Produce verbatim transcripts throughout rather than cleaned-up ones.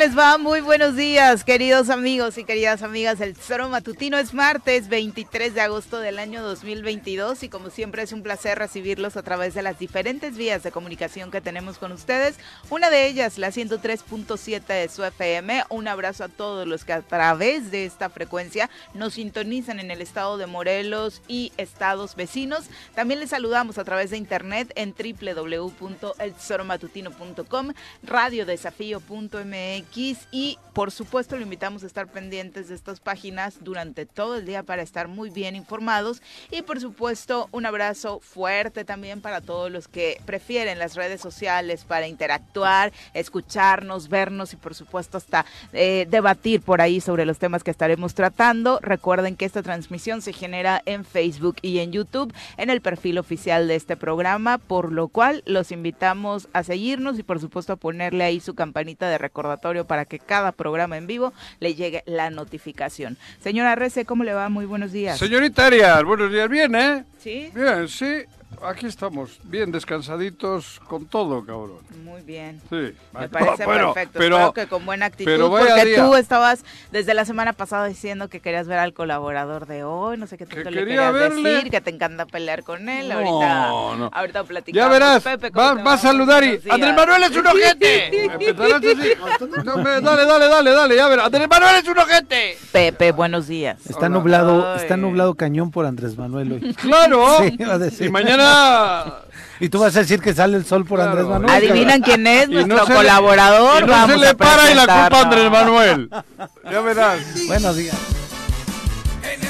les va? Muy buenos días, queridos amigos y queridas amigas. El Txoro Matutino es martes veintitrés de agosto del año dos mil veintidós y como siempre es un placer recibirlos a través de las diferentes vías de comunicación que tenemos con ustedes. Una de ellas, la ciento tres punto siete de su F M. Un abrazo a todos los que a través de esta frecuencia nos sintonizan en el estado de Morelos y estados vecinos. También les saludamos a través de internet en doble u doble u doble u punto el txoro matutino punto com, radio desafío punto m x y por supuesto lo invitamos a estar pendientes de estas páginas durante todo el día para estar muy bien informados y por supuesto un abrazo fuerte también para todos los que prefieren las redes sociales para interactuar, escucharnos, vernos y por supuesto hasta eh, debatir por ahí sobre los temas que estaremos tratando. Recuerden que esta transmisión se genera en Facebook y en YouTube en el perfil oficial de este programa, por lo cual los invitamos a seguirnos y por supuesto a ponerle ahí su campanita de recordatorio para que cada programa en vivo le llegue la notificación. Señora Rece, ¿cómo le va? Muy buenos días. Señorita Arias, buenos días. Bien, ¿eh? Sí. Bien, sí. Aquí estamos, bien descansaditos con todo, cabrón. Muy bien. Sí. Me parece bueno, perfecto, pero, espero que con buena actitud, pero porque día. Tú estabas desde la semana pasada diciendo que querías ver al colaborador de hoy, no sé qué tanto que le querías verle. decir, que te encanta pelear con él, no, ahorita, no. ahorita platicamos. Ya verás, Pepe, va, va a saludar y... ¡Andrés Manuel es un ojete! no, me, dale, dale, dale, dale, ya verás. ¡Andrés Manuel es un ojete! Pepe, buenos días. Está Hola. nublado, Ay. está nublado cañón por Andrés Manuel hoy. ¡Claro! Sí, iba a decir. Y mañana y tú vas a decir que sale el sol por claro. Andrés Manuel. Adivinan quién es, nuestro no colaborador. Le, no Vamos se le para y la culpa a Andrés Manuel. Ya verás. Buenos días. El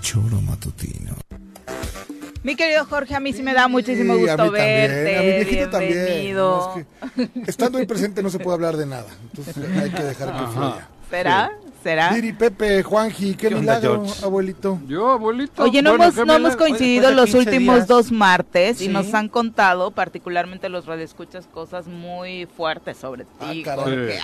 Txoro Matutino. Mi querido Jorge, a mí sí me da muchísimo gusto a mí verte. A mi viejito bienvenido. También. No, es que estando ahí presente no se puede hablar de nada. Entonces hay que dejar que fluya. ¿Será? Sí. ¿Será? Siri, Pepe, Juanji, qué, ¿Qué milagro, onda, abuelito. Yo, abuelito. Oye, no, bueno, hemos, no hemos coincidido Oye, los últimos días. dos martes sí. y nos han contado, particularmente los radioescuchas, cosas muy fuertes sobre ti. Ah, Jorge.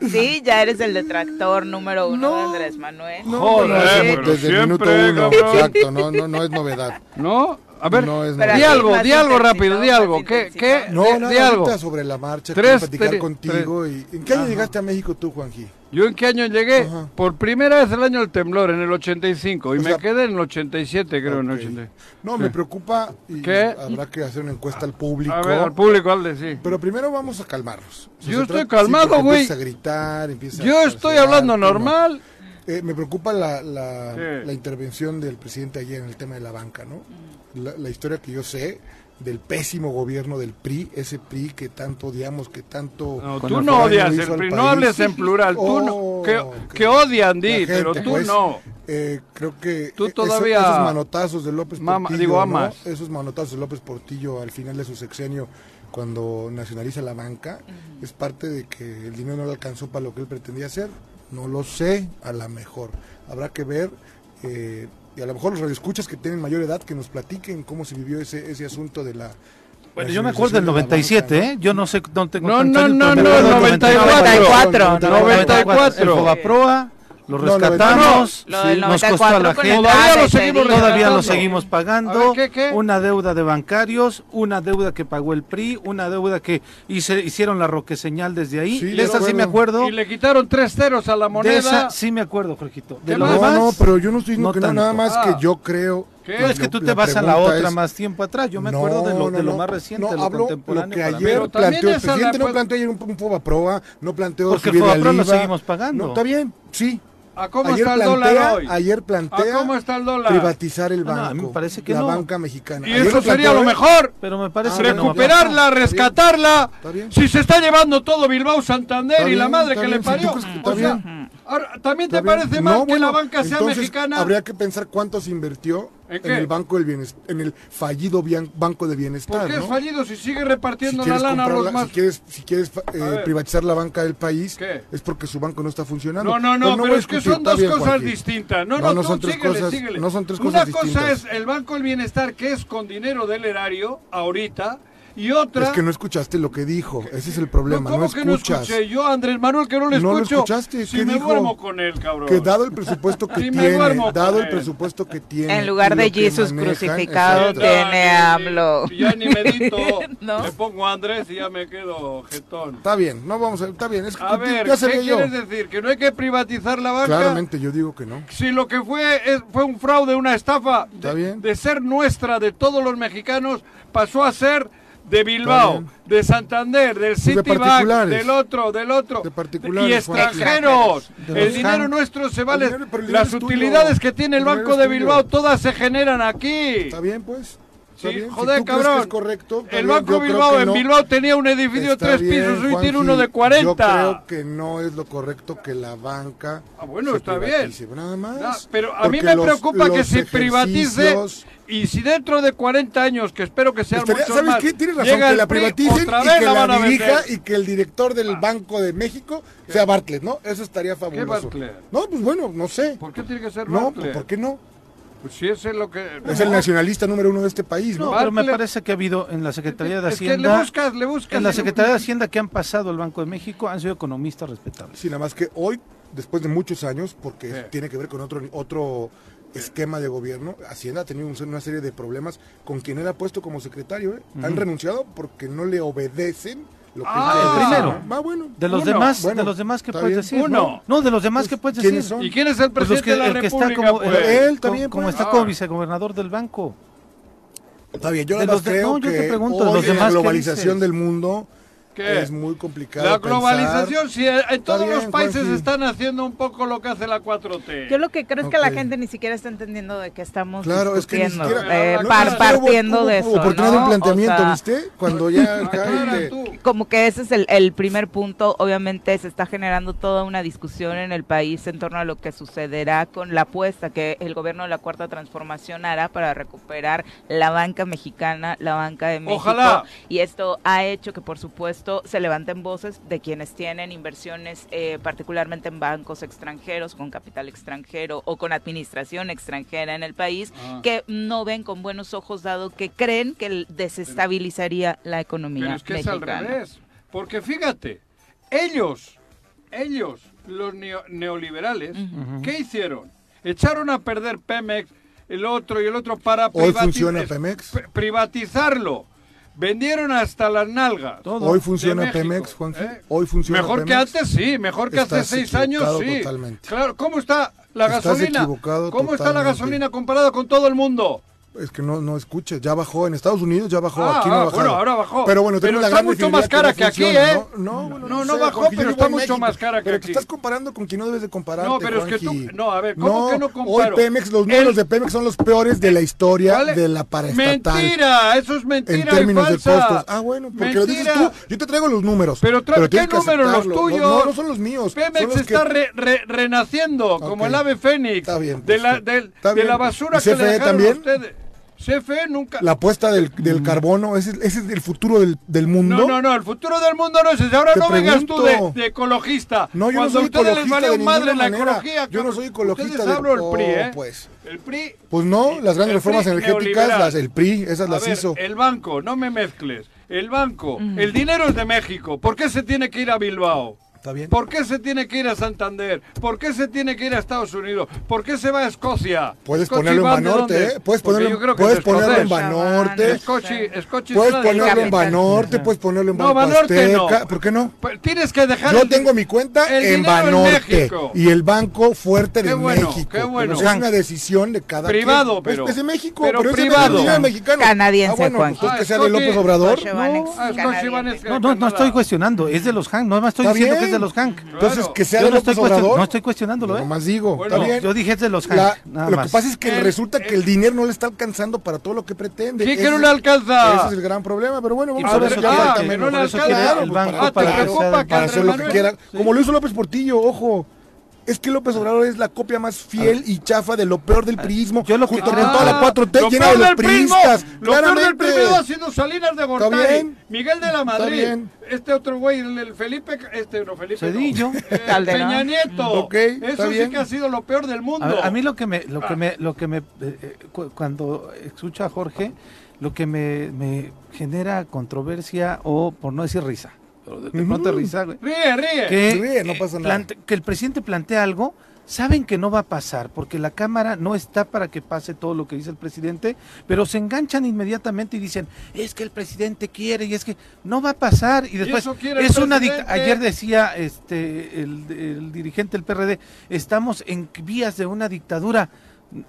Sí. sí, ya eres el detractor número uno no, de Andrés Manuel. No, Joder, no, desde el minuto uno. Cabrón. Exacto, no, no, no es novedad. No. A ver, no es di algo, di algo rápido, di algo. ¿Qué? ¿Qué? No, di, no, di algo. sobre la marcha, tres, platicar tres, contigo. Tres. Y, ¿En qué año Ajá. llegaste a México tú, Juanji? ¿Yo en qué año llegué? Ajá. Por primera vez el año del temblor, en el ochenta y cinco. O y sea, me quedé en el ochenta y siete, creo, okay. en el ochenta y siete. No, sí. me preocupa y ¿Qué? habrá que hacer una encuesta al público. A ver, al público, al de sí. Pero primero vamos a calmarnos. Si Yo estoy trata, calmado, sí, güey. Empieza a gritar, empieza Yo a estoy hablando normal. Como... Eh, me preocupa la, la, sí. la intervención del presidente ayer en el tema de la banca, ¿no? La, la historia que yo sé del pésimo gobierno del P R I, ese P R I que tanto odiamos, que tanto... No, tú no odias el P R I, no hables en plural, tú oh, no, que, okay. que odian, di, gente, pero tú pues, no. Eh, creo que tú todavía esos, esos manotazos de López Mama, Portillo, digo, ¿no? esos manotazos de López Portillo al final de su sexenio, cuando nacionaliza la banca, uh-huh. es parte de que el dinero no le alcanzó para lo que él pretendía hacer. No lo sé, a lo mejor. Habrá que ver, eh, y a lo mejor los radioescuchas que tienen mayor edad, que nos platiquen cómo se vivió ese, ese asunto de la... Bueno, yo me acuerdo del noventa y siete, ¿eh? Yo no sé, no tengo... No, no, no, no, noventa y cuatro. noventa y cuatro. El Fobaproa, lo rescatamos, nos costó a la gente. Todavía lo seguimos pagando. Una deuda de bancarios, una deuda que pagó el P R I, una deuda que hice, hicieron la roqueseñal desde ahí. Sí, de esa sí me acuerdo. Y le quitaron tres ceros a la moneda. De esa sí me acuerdo, Jorgito. De lo demás, no, no, pero yo no estoy diciendo que no, nada más que yo creo... ¿Qué? No, es que tú te vas a la otra es... más tiempo atrás. Yo me no, acuerdo de lo, no, de lo no, más reciente, no, de lo hablo contemporáneo. Lo que ayer planteó el presidente, la... no planteó ayer un, un Fobaproa, no planteó Porque subir Fobaproa la IVA. Lo seguimos pagando. No, está bien, sí. ¿A cómo ayer está plantea, el dólar hoy? Ayer plantea ¿A cómo está el dólar? privatizar el banco, ah, no, me parece que la no. banca mexicana. Y ayer eso lo sería lo mejor, pero me parece ah, recuperarla, no, no, rescatarla. Está bien, está bien. Si se está llevando todo Bilbao, Santander está y la madre bien, que bien, le parió. Si o sea, ahora, ¿también te bien? parece mal no, que bueno, la banca sea entonces, mexicana? Habría que pensar cuánto se invirtió en, en el banco del bienestar, en el fallido banco de bienestar. ¿Por qué es fallido ¿no? si sigue repartiendo si la lana a los más? Si quieres, si quieres eh, privatizar la banca del país, ¿Qué? es porque su banco no está funcionando. No, no, no, no pero es que son dos cosas cualquier. distintas. No, no, no, no tú, son tres síguele, cosas, síguele. No son tres cosas Una distintas. Cosa es el banco del bienestar, que es con dinero del erario, ahorita, y otra... Es que no escuchaste lo que dijo, ese es el problema, no, no escuchas. ¿Cómo que no escuché? Yo, Andrés Manuel, que no le escucho. No lo escuchaste, si ¿qué me dijo? Duermo con él, cabrón. Que dado el presupuesto que si tiene, dado el él. presupuesto que tiene... En lugar de Jesús crucificado, exacto, tiene AMLO. Ya ni medito, ¿no? Le pongo a Andrés y ya me quedo jetón. Está bien, no vamos a... Está bien, es que... A ver, ¿qué quieres decir? ¿Que no hay que privatizar la banca? Claramente, yo digo que no. Si lo que fue es, fue un fraude, una estafa, de, de ser nuestra, de todos los mexicanos, pasó a ser... de Bilbao, de Santander, del Citibank, del otro, del otro, de y extranjeros. De el dinero nuestro se vale. Dinero, dinero las utilidades que tiene el, el Banco de Bilbao, todas se generan aquí. Está bien, pues. ¿Está sí, bien? Joder, si cabrón. Es correcto, el bien. Banco de Bilbao, en no. Bilbao tenía un edificio de tres bien, pisos, hoy tiene uno de cuarenta. Yo creo que no es lo correcto que la banca. Ah, bueno, está bien. Nada más. No, pero a mí me los, preocupa los que se privatice. Y si dentro de cuarenta años, que espero que sea mucho más... ¿Sabes qué? Tienes razón, que la privaticen y que la, la dirija y que el director del ah. Banco de México ¿Qué? sea Bartlett, ¿no? Eso estaría fabuloso. ¿Qué Bartlett? No, pues bueno, no sé. ¿Por qué tiene que ser Bartlett? No, pues ¿por qué no? Pues sí, ese es lo que... Es el nacionalista número uno de este país, ¿no? No, pero me parece que ha habido en la Secretaría de Hacienda... Es que le buscas, le buscas... En la Secretaría de Hacienda que han pasado al Banco de México han sido economistas respetables. Sí, nada más que hoy, después de muchos años, porque sí. tiene que ver con otro... otro esquema de gobierno, Hacienda ha tenido una serie de problemas con quien él ha puesto como secretario, ¿eh? Han uh-huh. renunciado porque no le obedecen lo que ah, el primero, ¿no? ah, bueno, de los uno, demás, bueno, de los demás que puedes decir, uno. no, de los demás pues, que puedes decir, son? ¿Y quién es el presidente pues que, de la República? Como, pues. eh, él también, como, pues. como está como ah. vicegobernador del banco. Está bien, yo no creo no, que yo te pregunto, hoy los demás, la globalización del mundo. ¿Qué? Es muy complicado. La globalización, si en todos bien, los países sí. están haciendo un poco lo que hace la cuatro T. Yo lo que creo es okay. que la gente ni siquiera está entendiendo de qué estamos claro, discutiendo, es que ni siquiera, eh, no, par, no, partiendo hubo, hubo, de eso. Oportunidad ¿no? de planteamiento, o sea, ¿viste? Cuando ya cae de... Como que ese es el, el primer punto, obviamente se está generando toda una discusión en el país en torno a lo que sucederá con la apuesta que el gobierno de la Cuarta Transformación hará para recuperar la banca mexicana, la banca de México. Ojalá. Y esto ha hecho que, por supuesto, se levanten voces de quienes tienen inversiones eh, particularmente en bancos extranjeros, con capital extranjero o con administración extranjera en el país, ah. que no ven con buenos ojos dado que creen que desestabilizaría pero, la economía pero es que mexicana. Es al revés, porque fíjate, ellos, ellos, los neo neoliberales, uh-huh. ¿qué hicieron? Echaron a perder Pemex, el otro y el otro para privatiz- ¿Hoy funciona Pemex? privatizarlo. Vendieron hasta las nalgas. Todo. Hoy funciona Pemex, Juanji. ¿Eh? Hoy funciona mejor Pemex. Mejor que antes, sí. Mejor que Estás hace seis años, sí. Totalmente. Claro. ¿Cómo está la Estás gasolina? ¿Cómo totalmente. está la gasolina comparada con todo el mundo? Es que no, no escuches, ya bajó en Estados Unidos, ya bajó, ah, aquí no ah, bajó. Bueno, ahora bajó. Pero bueno, pero la está mucho más cara que, no que aquí, ¿eh? No, no, no, no, no, no sé, bajó, Juanji, pero está mucho México, más cara que pero aquí. Pero te estás comparando con quien no debes de comparar. No, pero Juanji. es que tú, no, a ver, ¿cómo no, que no comparo? Hoy Pemex, los números el... de Pemex son los peores de la historia ¿Vale? de la paraestatal. Mentira, eso es mentira. En términos y falsa. de costos. Ah, bueno, porque mentira. lo dices tú, yo te traigo los números. Pero tra- pero ¿qué números? Los tuyos. No, no son los míos. Pemex está renaciendo, como el ave fénix. De la basura que le dejaron ustedes. C F E nunca... La apuesta del, del carbono, ¿ese, ese es el futuro del, del mundo? No, no, no, el futuro del mundo no es ese. Ahora Te no pregunto... vengas tú de, de ecologista. No, yo Cuando no soy ecologista les de madre la ecología, Yo no soy ecologista de... hablo del P R I, ¿eh? Oh, pues. El P R I... Pues no, las grandes reformas energéticas, las, el P R I, esas las ver, hizo. El banco, no me mezcles. El banco, mm. el dinero es de México. ¿Por qué se tiene que ir a Bilbao? ¿Está bien? ¿Por qué se tiene que ir a Santander? ¿Por qué se tiene que ir a Estados Unidos? ¿Por qué se va a Escocia? Puedes Escocia ponerlo en Banorte, ¿eh? Puedes ponerlo, puedes es ponerlo en Banorte. Puedes ponerlo en Banorte, puedes ponerlo en Banco Azteca. No. ¿Por qué no? Pero tienes que dejar... Yo el, tengo mi cuenta en Banorte. En y el Banco Fuerte de qué bueno, México. Qué bueno. Es una decisión de cada privado, quien. Pero... Es de México, pero, pero privado. Es mexicano. Canadiense, ah, bueno, Juan. ¿Tú que sea de López Obrador? No, no, no estoy cuestionando. Es de los Hank. No me estoy diciendo que de los Hank. Claro. Entonces, que sea yo de López Obrador. No estoy cuestionándolo, ¿eh? Nomás digo. Bueno, está bien. Yo dije es de los Hank. La, nada lo más. que pasa es que el, resulta el, que el dinero no le está alcanzando para todo lo que pretende. Sí, es, que no le alcanza. Ese es el gran problema, pero bueno, vamos a ver. Ah, que no le alcanza. Para hacer lo que quieran. Como lo hizo López Portillo, ojo. Es que López Obrador es la copia más fiel y chafa de lo peor del priismo. Yo lo que junto con ah, toda la cuatro T llena de los priistas. Lo peor del priismo haciendo Salinas de Gortari, Miguel de la Madrid, este otro güey, el Felipe, este no Felipe Cedillo, no, eh, Peña Nieto. Okay, eso sí que ha sido lo peor del mundo. A, ver, a mí lo que me, lo que me, lo que me, eh, cu- cuando escucho a Jorge. lo que me, me genera controversia o, por no decir risa, pero de, de pronto uh-huh. risa, güey. Ríe, ríe. Que, ríe, no pasa nada. Plante, que el presidente plantea algo, saben que no va a pasar, porque la Cámara no está para que pase todo lo que dice el presidente, pero se enganchan inmediatamente y dicen, es que el presidente quiere, y es que no va a pasar, y después, ¿y es una dictadura? Ayer decía este el, el dirigente del P R D, estamos en vías de una dictadura.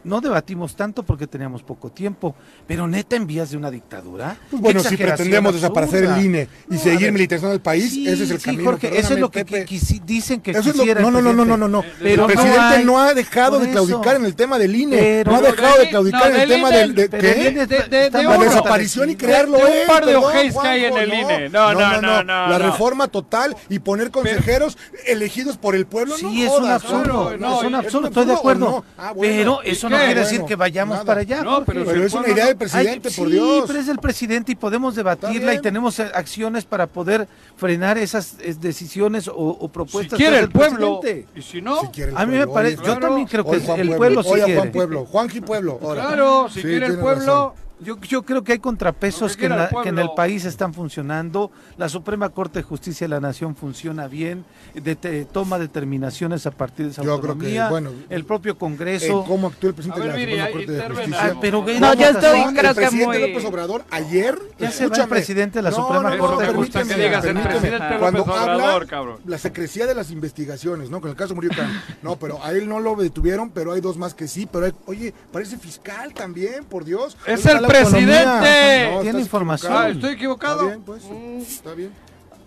No debatimos tanto porque teníamos poco tiempo, pero neta, en vías de una dictadura. Pues bueno, si pretendemos absurda. Desaparecer el I N E y no, seguir ver, militarizando el país, sí, ese es el sí, camino. Jorge, eso es lo que qu quisi, dicen que quisiera. No, no, no, no, no, no. Pero el presidente no, hay, no ha dejado de claudicar en el tema del I N E. Pero, no ha dejado de claudicar no, en el tema del de, de, de, de la desaparición y crearlo. De, de un par de ojeis que hay en el I N E. No, no, no, no. La reforma total y poner consejeros elegidos por el pueblo. Sí, es un absurdo. Es un absurdo. Estoy de acuerdo. Pero eso no quiere decir que vayamos para allá. No, pero es una idea del presidente, por Dios. Sí, pero es el presidente y podemos debatirla y tenemos acciones para poder frenar esas decisiones o, o propuestas. Si quiere el pueblo. Y si no, a mí me parece, yo también creo que el pueblo sí quiere. Oye, Juan Pueblo, Juanji Pueblo. Claro, si quiere el pueblo. Yo, yo creo que hay contrapesos que en, la, que en el país están funcionando. La Suprema Corte de Justicia de la Nación funciona bien, de, de, toma determinaciones a partir de esa yo autonomía. Creo que, bueno, el propio Congreso. Eh, ¿Cómo actúa el presidente a ver, de la Suprema Corte de Justicia? Ah, pero, no, yo estoy, creo el que el presidente muy... López Obrador ayer. Ya se va el presidente de la no, Suprema no, no, Corte de Justicia. Que digas, el presidente cuando López Obrador, habla, la secrecía de las investigaciones, ¿no? Con el caso Murillo. No, pero a él no lo detuvieron, pero hay dos más que sí. Pero hay, oye, parece fiscal también, por Dios. Es el presidente. No, tiene información. Ah, estoy equivocado. Está bien, pues. Mm. Está bien.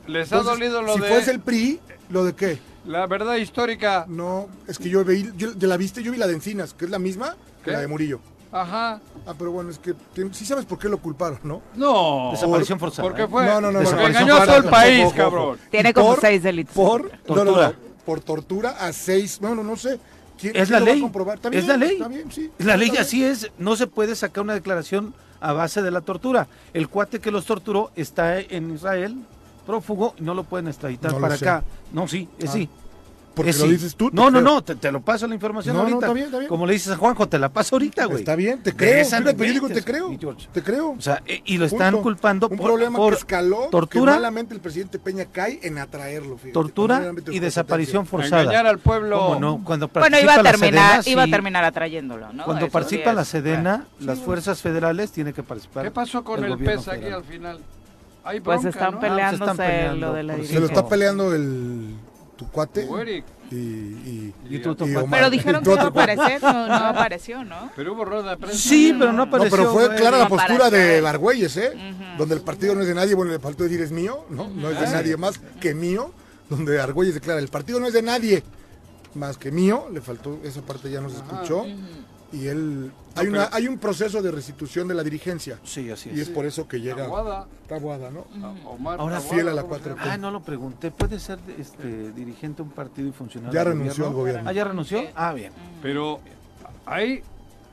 Les ha Entonces, dolido lo si de. Si fuese el P R I, ¿lo de qué? La verdad histórica. No, es que yo vi, yo, ¿de la viste? Yo vi la de Encinas, que es la misma que la de Murillo. Ajá. Ah, pero bueno, es que sí sabes por qué lo culparon, ¿no? No. Desaparición forzada. ¿Por qué fue? No, no, no. Porque engañó a todo el país, ojo, ojo, cabrón. Tiene como por, seis delitos. Por tortura. No, no, no, por tortura a seis. No, no, no sé. Es la ley, es la ley, sí, la ley así es, no se puede sacar una declaración a base de la tortura. El cuate que los torturó está en Israel, prófugo, no lo pueden extraditar no para acá. Sé. No, sí, es ah, sí. Porque es lo sí. dices tú. No, no, no, te, te lo paso la información no, ahorita. No, está bien, está bien. Como le dices a Juanjo, te la paso ahorita, güey. Está bien, te creo, esa no periódico te creo, te creo. O sea, eh, y lo están Punto. culpando Un por, problema por que escaló, tortura. Que malamente el presidente Peña cae en atraerlo. Fíjate, tortura y desaparición forzada. Engañar al pueblo. No? Cuando bueno, iba a terminar, Sedena, iba a terminar atrayéndolo, ¿no? Cuando Eso participa la Sedena, sí, las sí, fuerzas bueno. federales tienen que participar. ¿Qué pasó con el, el P E S aquí al final? Hay bronca, pues están peleándose lo de la Se lo está peleando el... tu cuate y, y, y, y tu, tu y Omar. Pero dijeron que no apareció, no, no apareció, ¿no? Pero hubo rueda de prensa. Sí, pero no apareció. No, pero fue clara no la postura de Argüelles, ¿eh? Uh-huh. Donde el partido no es de nadie, bueno, le faltó decir es mío, ¿no? No es de nadie más que mío, donde Argüelles declara, el partido no es de nadie más que mío, le faltó, esa parte ya no se escuchó. Uh-huh. Y él, hay, una, hay un proceso de restitución de la dirigencia. Sí, así es. Y es por eso que llega Taboada, Taboada ¿no? A Omar, ahora Taboada, fiel a la cuatro T. Ah, no lo pregunté. ¿Puede ser este, dirigente de un partido y funcionario? Ya renunció al gobierno. Ah, ya renunció. Ah, bien. Pero hay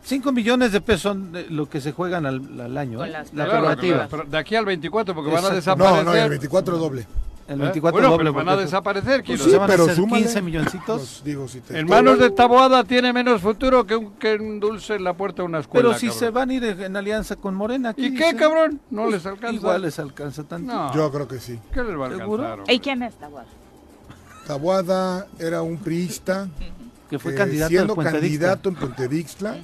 cinco millones de pesos son lo que se juegan al, al año. ¿Eh? La prerrogativa. Claro, de aquí al veinticuatro, porque Exacto. van a desaparecer. No, no, el veinticuatro doble. El veinticuatro bueno, doble, pero van a desaparecer. Pues sí, se van pero a quince milloncitos. Digo, si te en manos de Taboada tiene menos futuro que un, que un dulce en la puerta de una escuela. Pero si cabrón. se van a ir en alianza con Morena. Aquí ¿Y dice? qué, cabrón? No pues les alcanza. Igual les alcanza tanto. No. Yo creo que sí. ¿Qué les va a alcanzar? ¿Y quién es Taboada? Taboada era un priista que fue eh, candidato siendo candidato en Puente Dixtla,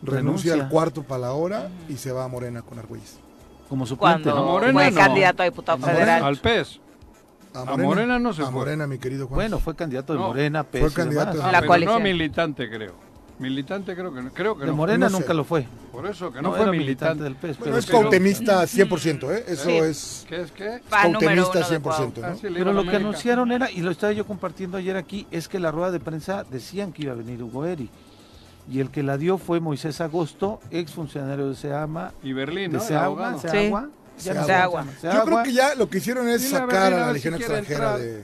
renuncia al cuarto para la hora y se va a Morena con Argüelles. Como su Cuando ¿A Morena, fue no? candidato a diputado a federal. Al P E S. A Morena, a Morena no se a Morena, fue. mi querido Juan. Bueno, fue candidato de no, Morena, P E S. Fue candidato de la coalición. No militante, creo. Militante creo que no. Creo que de no. Morena no nunca sé. lo fue. Por eso que no, no fue militante. militante del P E S. Bueno, pero es cautemista cien por ciento, ¿eh? Eso sí. es. ¿Qué es qué? Cautemista cien por ciento, ¿no? Ah, sí, pero lo que anunciaron era, y lo estaba yo compartiendo ayer aquí, es que la rueda de prensa decían que iba a venir Hugo Eri. Y el que la dio fue Moisés Agosto, ex funcionario de SEAMA. Y Berlín, ¿no? De Seagua, Seagua. Se agua, se agua. Se agua. Yo creo que ya lo que hicieron es sí, sacar a la, a la legión si extranjera de,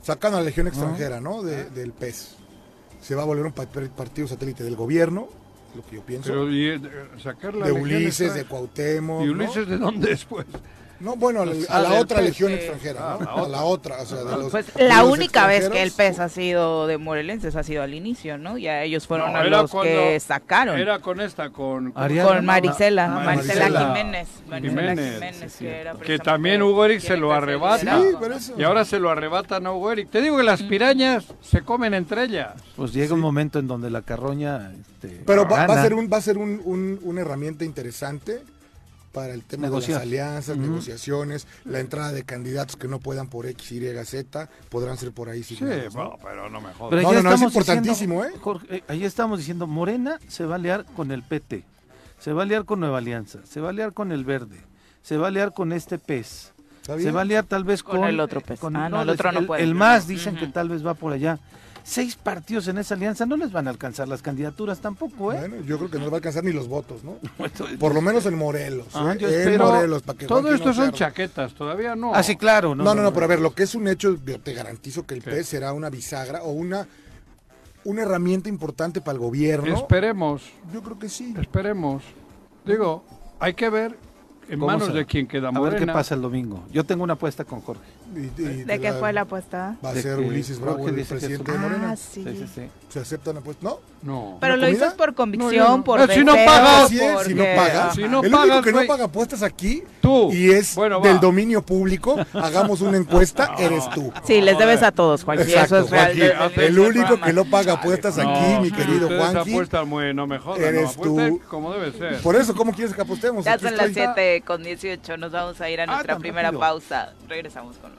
sacan a la legión extranjera, ¿no? De, ah. Del P E S. Se va a volver un partido satélite del gobierno, lo que yo pienso. Pero y, sacar la de Ulises, extra... de Cuauhtémoc. ¿Y Ulises ¿no? de dónde después? No, bueno, al, a la otra legión extranjera, ¿no? A la otra, o sea, de los, pues la de única vez que el P E S ha sido de morelenses ha sido al inicio, ¿no? Ya ellos fueron no, a los que sacaron. Era con esta, con... Con, Ariana, con Marisela, no, no, Marisela, Marisela Jiménez. Marisela Jiménez, Jiménez sí, que, era que también Hugo Eri se lo arrebata. Sí, por eso. Y ahora se lo arrebatan a Hugo Eri. Te digo que las pirañas mm. se comen entre ellas. Pues llega sí. un momento en donde la carroña... Este, Pero va, va a ser, un, va a ser un, un, una herramienta interesante... para el tema Negociar. de las alianzas, uh-huh. negociaciones, la entrada de candidatos que no puedan por X, Y, Z, podrán ser por ahí. Sí, ¿no? Bueno, pero no me jodas. Pero no, no, no, es importantísimo, diciendo, ¿eh? Jorge, ahí estamos diciendo, Morena se va a aliar con el P T, se va a aliar con Nueva Alianza, se va a aliar con el Verde, se va a aliar con este P E S, se va a aliar tal vez con, con el otro P E S. Con, ah, no, no, el otro no puede. El, el más dicen uh-huh. que tal vez va por allá. Seis partidos en esa alianza, no les van a alcanzar las candidaturas tampoco, ¿eh? Bueno, yo creo que no les va a alcanzar ni los votos, ¿no? Por lo menos en Morelos, ah, ¿eh? En Morelos, para que todo esto no son cerro. chaquetas, todavía no. Ah, sí, claro. No, no, no, no, no, pero a ver, lo que es un hecho, yo te garantizo que el sí. P E S será una bisagra o una, una herramienta importante para el gobierno. Esperemos. Yo creo que sí. Esperemos. Digo, hay que ver en manos de quien queda Morena. A ver qué pasa el domingo. Yo tengo una apuesta con Jorge. Y, y ¿De, ¿De qué la, fue la apuesta? Va a ser Ulises Bravo el presidente de Morena. Ah, sí. Sí, sí, sí. ¿Se aceptan apuestas? No. No. Pero lo comida? dices por convicción, no, no, no. por no, si no pagas, sí, porque... si no pagas. Si no el pagas, único que no paga apuestas aquí tú. y es bueno, del dominio público, hagamos una encuesta, no. eres tú. Sí, les debes a todos, Joaquín. Exacto, eso es real. Joaquín, el único que no paga apuestas no, aquí, mi querido Juanqui, apuesta muy, no me jodas, eres no, tú. Como debe ser. Por eso, ¿cómo quieres que apostemos? Ya son las siete con dieciocho, nos vamos a ir a nuestra primera pausa. Regresamos con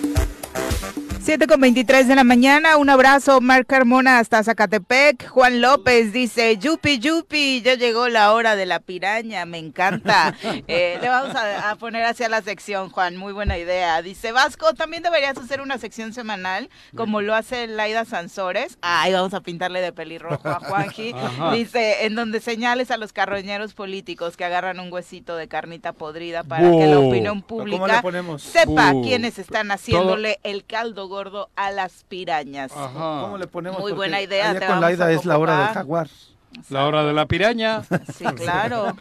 siete con veintitrés de la mañana. Un abrazo, Omar Carmona hasta Zacatepec. Juan López dice, yupi, yupi, ya llegó la hora de la piraña, me encanta. eh, le vamos a, a poner hacia la sección, Juan, muy buena idea. Dice, Vasco, también deberías hacer una sección semanal, como lo hace Laida Sansores. Ay, vamos a pintarle de pelirrojo a Juanji. Dice, en donde señales a los carroñeros políticos que agarran un huesito de carnita podrida para Buh. que la opinión pública sepa Buh. quiénes están haciéndole Todo. el caldo gordo a las pirañas. Ajá. ¿Cómo le ponemos? Muy buena idea. Te con Laida es la hora del jaguar. Exacto. La hora de la piraña. Sí, claro.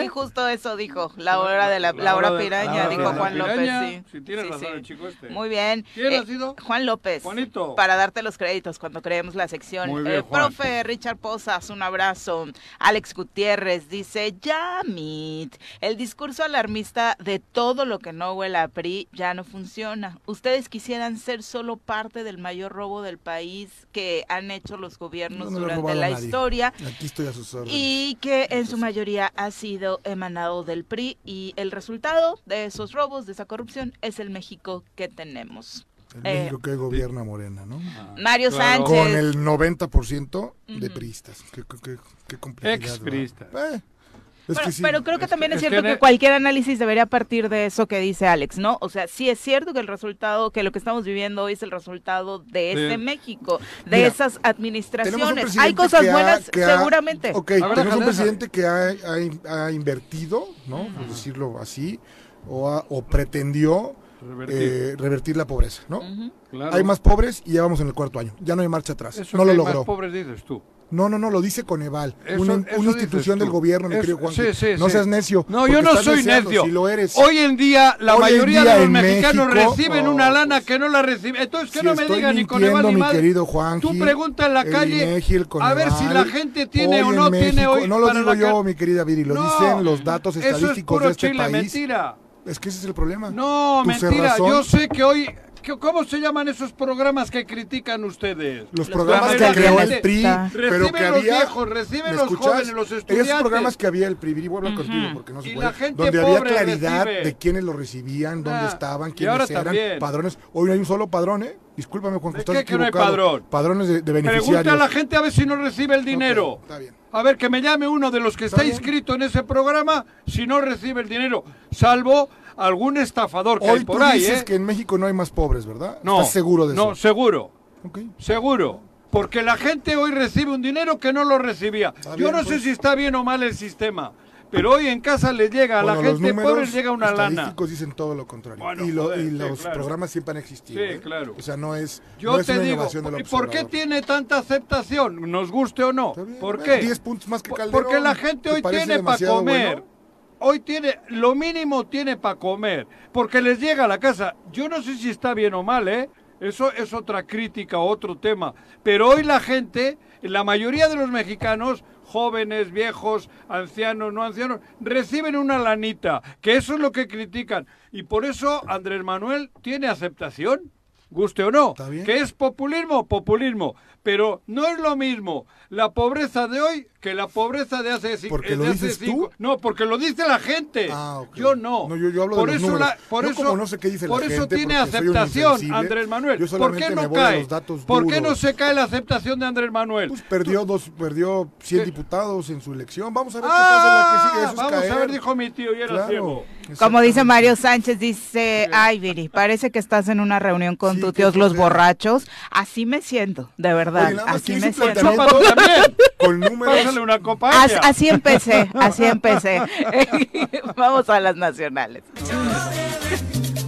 Sí, justo eso dijo. La hora de la, la, la hora, hora de, piraña, la dijo la Juan piraña, López. Sí, sí tienes sí, razón, sí. el chico este. Muy bien. ¿Quién eh, ha sido? Juan López. Juanito. Para darte los créditos cuando creemos la sección. Muy bien, eh, Juan. Profe Richard Pozas, un abrazo. Alex Gutiérrez dice, ya, mit. El discurso alarmista de todo lo que no huele a P R I ya no funciona. Ustedes quisieran ser solo parte del mayor robo del país que han hecho los gobiernos no durante la historia. Aquí estoy a sus órdenes. Y que en su mayoría ha sido emanado del P R I, y el resultado de esos robos, de esa corrupción, es el México que tenemos. El México eh, que gobierna Morena, ¿no? Ah, Mario claro. Sánchez. Con el noventa por ciento de priistas. Qué, qué, qué complejidad. Ex-priistas. Eh, es bueno, sí. Pero creo que es, también es, es cierto que, que cualquier análisis debería partir de eso que dice Alex, ¿no? O sea, sí es cierto que el resultado, que lo que estamos viviendo hoy es el resultado de este sí. México, de Mira, esas administraciones. Hay cosas buenas, ha, seguramente. Ha, ok, ver, tenemos déjale, un presidente déjale. que ha, ha, ha invertido, ¿no? Uh-huh. Por decirlo así, o, ha, o pretendió revertir. Eh, revertir la pobreza, ¿no? Uh-huh. Claro. Hay más pobres y ya vamos en el cuarto año. Ya no hay marcha atrás. Eso no lo hay logró. Más pobres, dices tú. No, no, no, lo dice Coneval, eso, una, eso una institución del gobierno, mi querido Juan. Sí, sí, no seas necio. No, yo no soy deseando, necio. Si lo eres. Hoy en día la Hoy mayoría día de los mexicanos México, reciben no, una lana que no la reciben. Entonces que si no me digan ni Coneval ni madre. Querido Juan, tú pregunta en la calle el Coneval, a ver si la gente tiene o no México, tiene hoy. No lo para digo yo, mi querida Viri, lo no, dicen los datos estadísticos es puro de este Chile, país. Mentira. Es que ese es el problema. No, tu mentira. Cerrazón, yo sé que hoy. ¿Cómo se llaman esos programas que critican ustedes? Los programas los que creó el P R I, pero que había... Reciben los viejos, reciben los jóvenes, los estudiantes. Esos programas que había el P R I, y voy a hablar uh-huh. contigo porque no se y puede. La gente donde pobre había claridad recibe. de quiénes lo recibían, ah, dónde estaban, quiénes eran, también. padrones. Hoy no hay un solo padrón, ¿eh? Discúlpame, Juan, que estás equivocado. ¿Qué que no hay padrón? Padrones de, de beneficiarios. Pregunta a la gente a ver si no recibe el dinero. Okay, está bien. A ver, que me llame uno de los que está, está inscrito en ese programa si no recibe el dinero, salvo algún estafador que Hoy hay por ahí. Hoy tú dices ¿eh? que en México no hay más pobres, ¿verdad? No. ¿Estás seguro de no, eso? No, seguro. Okay. Seguro. Porque la gente hoy recibe un dinero que no lo recibía. Está Yo bien, no pues. sé si está bien o mal el sistema, pero hoy en casa les llega, bueno, a la gente pobre llega una lana. Los estadísticos dicen todo lo contrario. Bueno, y, lo, joder, y los sí, claro. programas siempre han existido. Sí, ¿eh? claro. O sea, no es, Yo no es te una digo, innovación del observador. ¿Y por qué tiene tanta aceptación? Nos guste o no. Bien, ¿Por bien, qué? diez puntos más que Calderón. Porque la gente hoy tiene para comer. Bueno? hoy tiene, lo mínimo tiene para comer, porque les llega a la casa. Yo no sé si está bien o mal, ¿eh? Eso es otra crítica, otro tema. Pero hoy la gente, la mayoría de los mexicanos, jóvenes, viejos, ancianos, no ancianos, reciben una lanita, que eso es lo que critican. Y por eso Andrés Manuel tiene aceptación, guste o no. Que es populismo, populismo. Pero no es lo mismo la pobreza de hoy que la pobreza de hace cinco. ¿Porque lo dices tú? No, porque lo dice la gente. Ah, okay. Yo no. No, yo, yo hablo por de los números. La, por yo eso, como no sé qué dice la gente, tiene aceptación Andrés Manuel. Yo solamente me voy a los datos duros. ¿Por qué no se cae la aceptación de Andrés Manuel? Pues perdió, dos, perdió cien ¿Qué? diputados en su elección. Vamos a ver ah, qué pasa en la que sigue. Eso vamos es caer. a ver, dijo mi tío, y era claro, ciego. Como dice Mario Sánchez, dice, ay, Viri, parece que estás en una reunión con sí, tu tíos los borrachos. Así me siento, de verdad. Oye, así me siento. Con números. Una As, así empecé, así empecé. Vamos a las nacionales.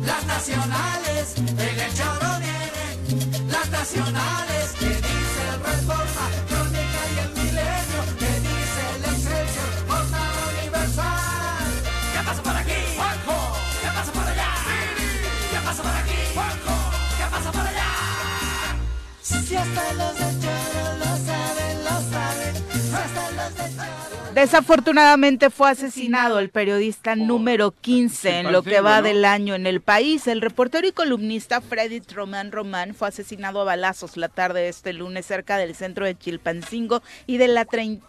Las nacionales, en el Txoro vienen, las nacionales, que dice el Reforma, Crónica y el Milenio, que dice el Excelsior, Jornada Universal. ¿Qué pasa por aquí, Juanjo? ¿Qué pasa por allá? ¿Qué pasa por aquí, Juanjo? ¿Qué pasa por allá? Si hasta los del Txoro lo saben, lo saben. Desafortunadamente fue asesinado el periodista número quince en lo que va del año en el país. El reportero y columnista Fredid Román Román fue asesinado a balazos la tarde de este lunes cerca del centro de Chilpancingo y de la treinta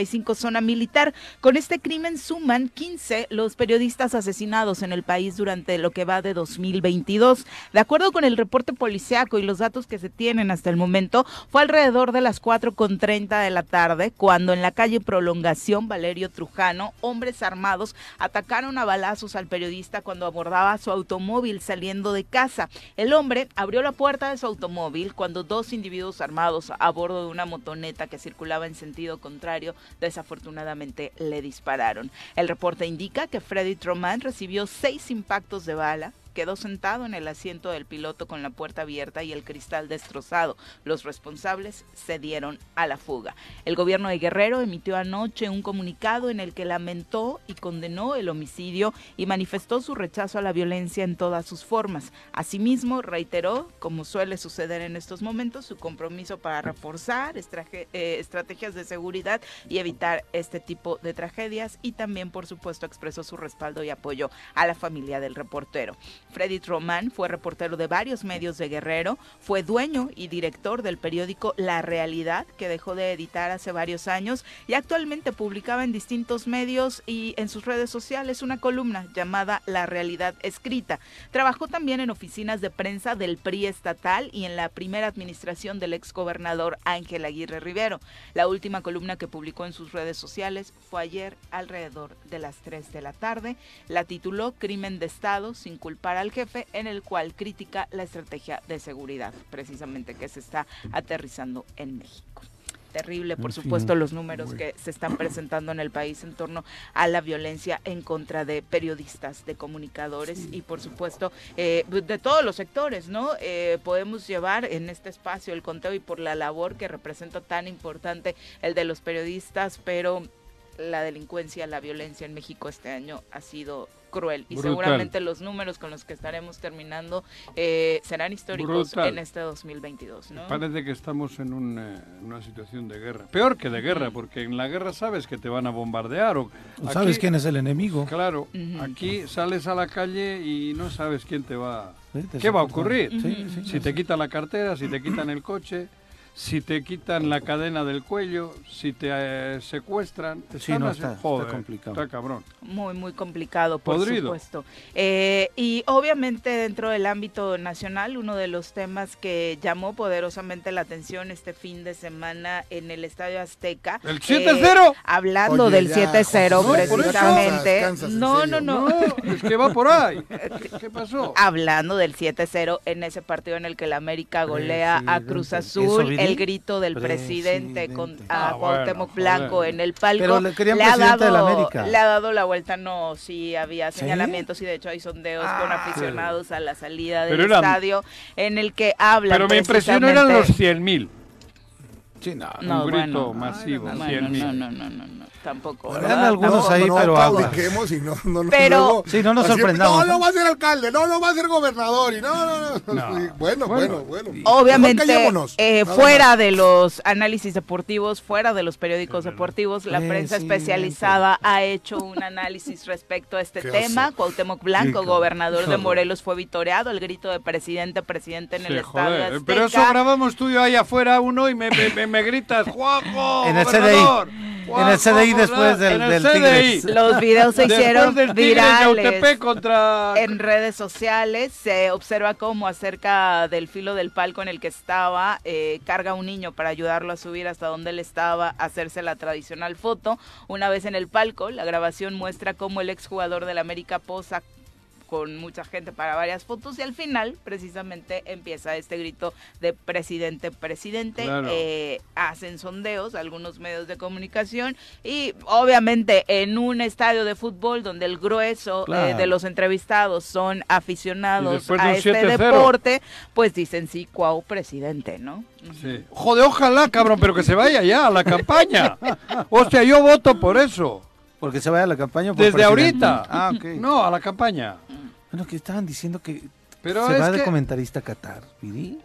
y cinco zona militar. Con este crimen suman quince los periodistas asesinados en el país durante lo que va de dos mil veintidós. De acuerdo con el reporte policiaco y los datos que se tienen hasta el momento, fue alrededor de las cuatro con treinta de la tarde cuando en la calle Prolongación Valerio Trujano, hombres armados atacaron a balazos al periodista cuando abordaba su automóvil saliendo de casa. El hombre abrió la puerta de su automóvil cuando dos individuos armados a bordo de una motoneta que circulaba en sentido contrario, desafortunadamente le dispararon. El reporte indica que Freddy Román recibió seis impactos de bala, quedó sentado en el asiento del piloto con la puerta abierta y el cristal destrozado. Los responsables se dieron a la fuga. El gobierno de Guerrero emitió anoche un comunicado en el que lamentó y condenó el homicidio y manifestó su rechazo a la violencia en todas sus formas. Asimismo, reiteró, como suele suceder en estos momentos, su compromiso para reforzar estrategias, eh, estrategias de seguridad y evitar este tipo de tragedias, y también, por supuesto, expresó su respaldo y apoyo a la familia del reportero. Fredid Román fue reportero de varios medios de Guerrero, fue dueño y director del periódico La Realidad, que dejó de editar hace varios años, y actualmente publicaba en distintos medios y en sus redes sociales una columna llamada La Realidad Escrita. Trabajó también en oficinas de prensa del P R I estatal y en la primera administración del exgobernador Ángel Aguirre Rivero. La última columna que publicó en sus redes sociales fue ayer alrededor de las tres de la tarde. La tituló Crimen de Estado sin culpar para el jefe, en el cual critica la estrategia de seguridad, precisamente, que se está aterrizando en México. Terrible, por supuesto, los números que se están presentando en el país en torno a la violencia en contra de periodistas, de comunicadores y, por supuesto, eh, de todos los sectores, ¿no? Eh, podemos llevar en este espacio el conteo y por la labor que representa tan importante el de los periodistas, pero la delincuencia, la violencia en México este año ha sido cruel y brutal. Seguramente los números con los que estaremos terminando eh, serán históricos brutal. En este dos mil veintidós, ¿no? Parece que estamos en una, una situación de guerra, peor que de guerra, porque en la guerra sabes que te van a bombardear o aquí, sabes quién es el enemigo. Claro, uh-huh. Aquí sales a la calle y no sabes quién te va, sí, te qué va a ocurrir. Uh-huh. sí, sí, si sí. te quitan la cartera, si te quitan el coche, si te quitan la cadena del cuello, si te eh, secuestran, te sí, no, está, joder, está complicado. Está cabrón. Muy, muy complicado, por Podrido. supuesto. Eh, y obviamente dentro del ámbito nacional, uno de los temas que llamó poderosamente la atención este fin de semana en el Estadio Azteca. ¿El siete cero? Eh, hablando Oye, del siete cero, precisamente. Cansas, no, no, no, no. Es que va por ahí. ¿Qué pasó? Hablando del siete cero en ese partido en el que la América golea sí, sí, a Cruz Azul. El grito del presidente, presidente. Con, a ah, Cuauhtémoc bueno, Blanco bueno. en el palco. Pero le querían le ha presidente dado, de la América. Le ha dado la vuelta, no, sí, había señalamientos ¿Sí? y de hecho hay sondeos ah, con aficionados sí. a la salida del eran, estadio en el que hablan. Pero mi impresión eran los cien mil. Sí, no, no, un grito bueno, masivo, no, no, cien mil. No, no, no, no, no. tampoco. Habrán algunos no, ahí, no, pero agua. Y no, no, no, pero luego, sí, no nos sorprendamos. No, no va a ser alcalde, no, no va a ser gobernador. Y no, no, no. no. Y bueno, bueno, bueno, bueno. Obviamente, eh, fuera de los análisis deportivos, fuera de los periódicos deportivos, la eh, prensa sí, especializada sí. ha hecho un análisis respecto a este Qué tema. Oso. Cuauhtémoc Blanco, sí, gobernador joder. de Morelos, fue vitoreado. El grito de presidente, presidente en sí, el estadio Azteca. Pero eso grabamos tú y yo ahí afuera uno y me, me, me, me gritas, Juanjo, en el C D I. Wow, en el C D I después del, del Tigres. Los videos se hicieron virales contra... en redes sociales. Se observa cómo acerca del filo del palco en el que estaba, eh, carga un niño para ayudarlo a subir hasta donde él estaba, hacerse la tradicional foto. Una vez en el palco, la grabación muestra cómo el exjugador del América posa con mucha gente para varias fotos, y al final precisamente empieza este grito de presidente, presidente, claro. eh, hacen sondeos algunos medios de comunicación, y obviamente en un estadio de fútbol donde el grueso claro. eh, de los entrevistados son aficionados de a este deporte, pues dicen sí, Cuau, presidente, ¿no? Sí. Joder, ojalá, cabrón, pero que se vaya ya a la campaña. Hostia, yo voto por eso. Porque se vaya a la campaña. Por Desde presidente. ahorita. Ah, ok. No, a la campaña. Bueno, que estaban diciendo que Pero se va que... de comentarista a Qatar, ¿sí?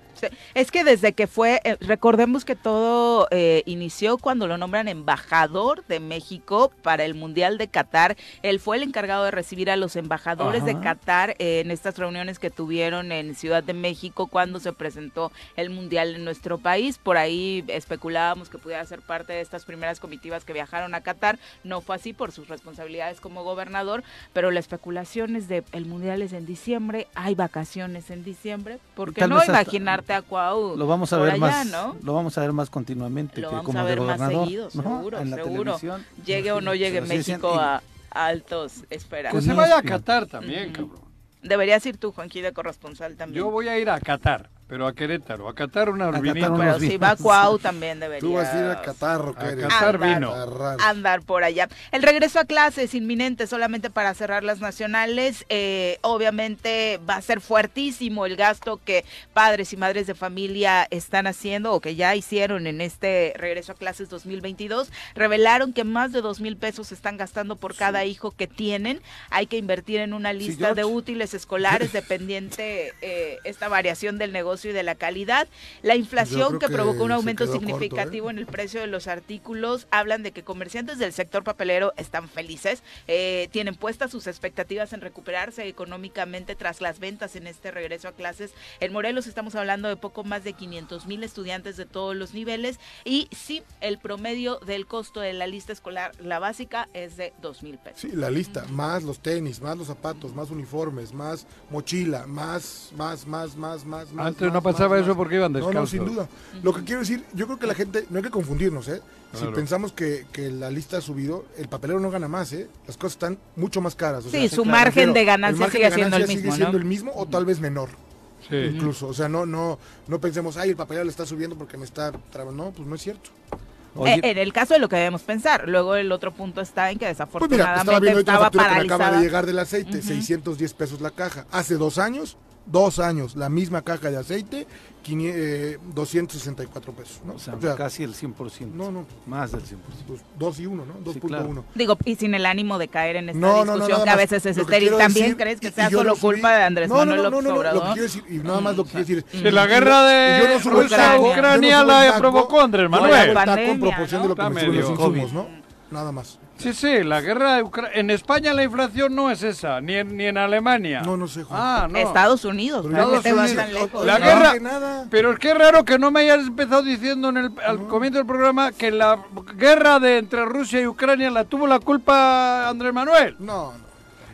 Es que desde que fue, eh, recordemos que todo eh, inició cuando lo nombran embajador de México para el Mundial de Qatar. Él fue el encargado de recibir a los embajadores Ajá. de Qatar eh, en estas reuniones que tuvieron en Ciudad de México cuando se presentó el Mundial en nuestro país. Por ahí especulábamos que pudiera ser parte de estas primeras comitivas que viajaron a Qatar. No fue así por sus responsabilidades como gobernador, pero la especulación es de el Mundial es en diciembre, hay vacaciones en diciembre, porque no imaginarte a Cuau, lo vamos a ver allá, más, ¿no? Lo vamos a ver más continuamente. Lo que vamos como a ver más seguido, seguro, ¿no? seguro. Llegue o no llegue México y... a, a altos esperas. Que se vaya a Qatar también, mm-hmm. cabrón. Deberías ir tú, Juanqui, de corresponsal también. Yo voy a ir a Qatar, pero a Querétaro, a Qatar una urbinita. Pero si va a Cuau también debería. Tú vas a ir a Qatar, ¿o qué eres? A Qatar andar, vino. A andar por allá. El regreso a clases inminente solamente para cerrar las nacionales. Eh, obviamente va a ser fuertísimo el gasto que padres y madres de familia están haciendo o que ya hicieron en este regreso a clases dos mil veintidós. Revelaron que más de dos mil pesos se están gastando por cada sí. hijo que tienen. Hay que invertir en una lista sí, de útiles escolares dependiente eh, esta variación del negocio y de la calidad. La inflación que, que provocó un aumento significativo corto, ¿eh? en el precio de los artículos. Hablan de que comerciantes del sector papelero están felices, eh, tienen puestas sus expectativas en recuperarse económicamente tras las ventas en este regreso a clases. En Morelos estamos hablando de poco más de quinientos mil estudiantes de todos los niveles, y sí, el promedio del costo de la lista escolar, la básica, es de dos mil pesos. Sí, la lista, mm. más los tenis, más los zapatos, más uniformes, más mochila, más, más, más, más, más. Antes más, no pasaba más, eso más. porque iban descalzos. No, no, sin duda. Lo que quiero decir, yo creo que la gente, no hay que confundirnos, ¿eh? Claro. Si pensamos que, que la lista ha subido, el papelero no gana más, ¿eh? Las cosas están mucho más caras. O sea, sí, su claro, margen de ganancia margen sigue de ganancia siendo el mismo, sigue siendo ¿no? el mismo o tal vez menor. Sí. Incluso, o sea, no, no, no pensemos, ay, el papelero le está subiendo porque me está... No, pues no es cierto. Oye, en el caso de lo que debemos pensar. Luego el otro punto está en que desafortunadamente pues mira, estaba, estaba paralizada. Acaba de llegar del aceite, uh-huh. seiscientos diez pesos la caja. Hace dos años, dos años, la misma caja de aceite, doscientos sesenta y cuatro pesos. ¿No? O sea, o sea, casi el cien por ciento. No, no. Más del cien por ciento. Pues dos y uno, ¿no? dos punto uno. Sí, claro. Digo, y sin el ánimo de caer en esta no, discusión no, no, que a veces es estéril. ¿También decir, crees que sea solo subí... culpa de Andrés no, Manuel López Obrador? No, no, no, no, lo que quiero decir, y nada más lo que quiero decir es... Que la guerra de yo no Ucrania, Ucrania yo no la provocó Andrés Manuel. La pandemia, con proporción ¿no? de lo que me suben los insumos, ¿no? Nada más. Sí, sí, la guerra de Ucrania. En España la inflación no es esa, ni en, ni en Alemania. No, no sé, Juan. Ah, no. Estados Unidos. Estados Unidos. Tan lejos. La no, guerra. Que nada. Pero es que es raro que no me hayas empezado diciendo en el, al no. comienzo del programa que la guerra de entre Rusia y Ucrania la tuvo la culpa Andrés Manuel. No, no.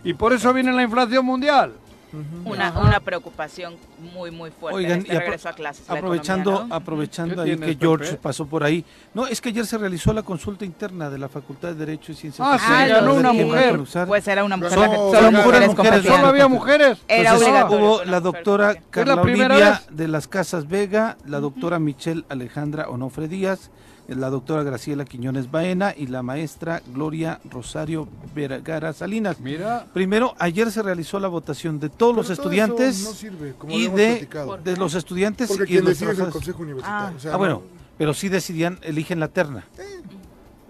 Y por eso viene la inflación mundial. Uh-huh. Una, una preocupación muy, muy fuerte. Oigan, este regreso a clases. Aprovechando, economía, ¿no? aprovechando ahí que George P P? pasó por ahí. No, es que ayer se realizó la consulta interna de la Facultad de Derecho y Ciencias Sociales. Ah, se ganó una mujer. Pues era una mujer. No, que, solo, mujeres mujeres, solo había mujeres. Era obligatorio. Hubo la doctora Carla Olivia de las Casas Vega, la doctora uh-huh. Michelle Alejandra Onofre Díaz, la doctora Graciela Quiñones Baena y la maestra Gloria Rosario Vergara Salinas. Mira. Primero, ayer se realizó la votación de todos Pero los todo estudiantes no sirve, como y de, de los estudiantes. Porque y quien decide es el Consejo Universitario. Ah, o sea, ah no... bueno, pero sí decidían, eligen la terna. Eh.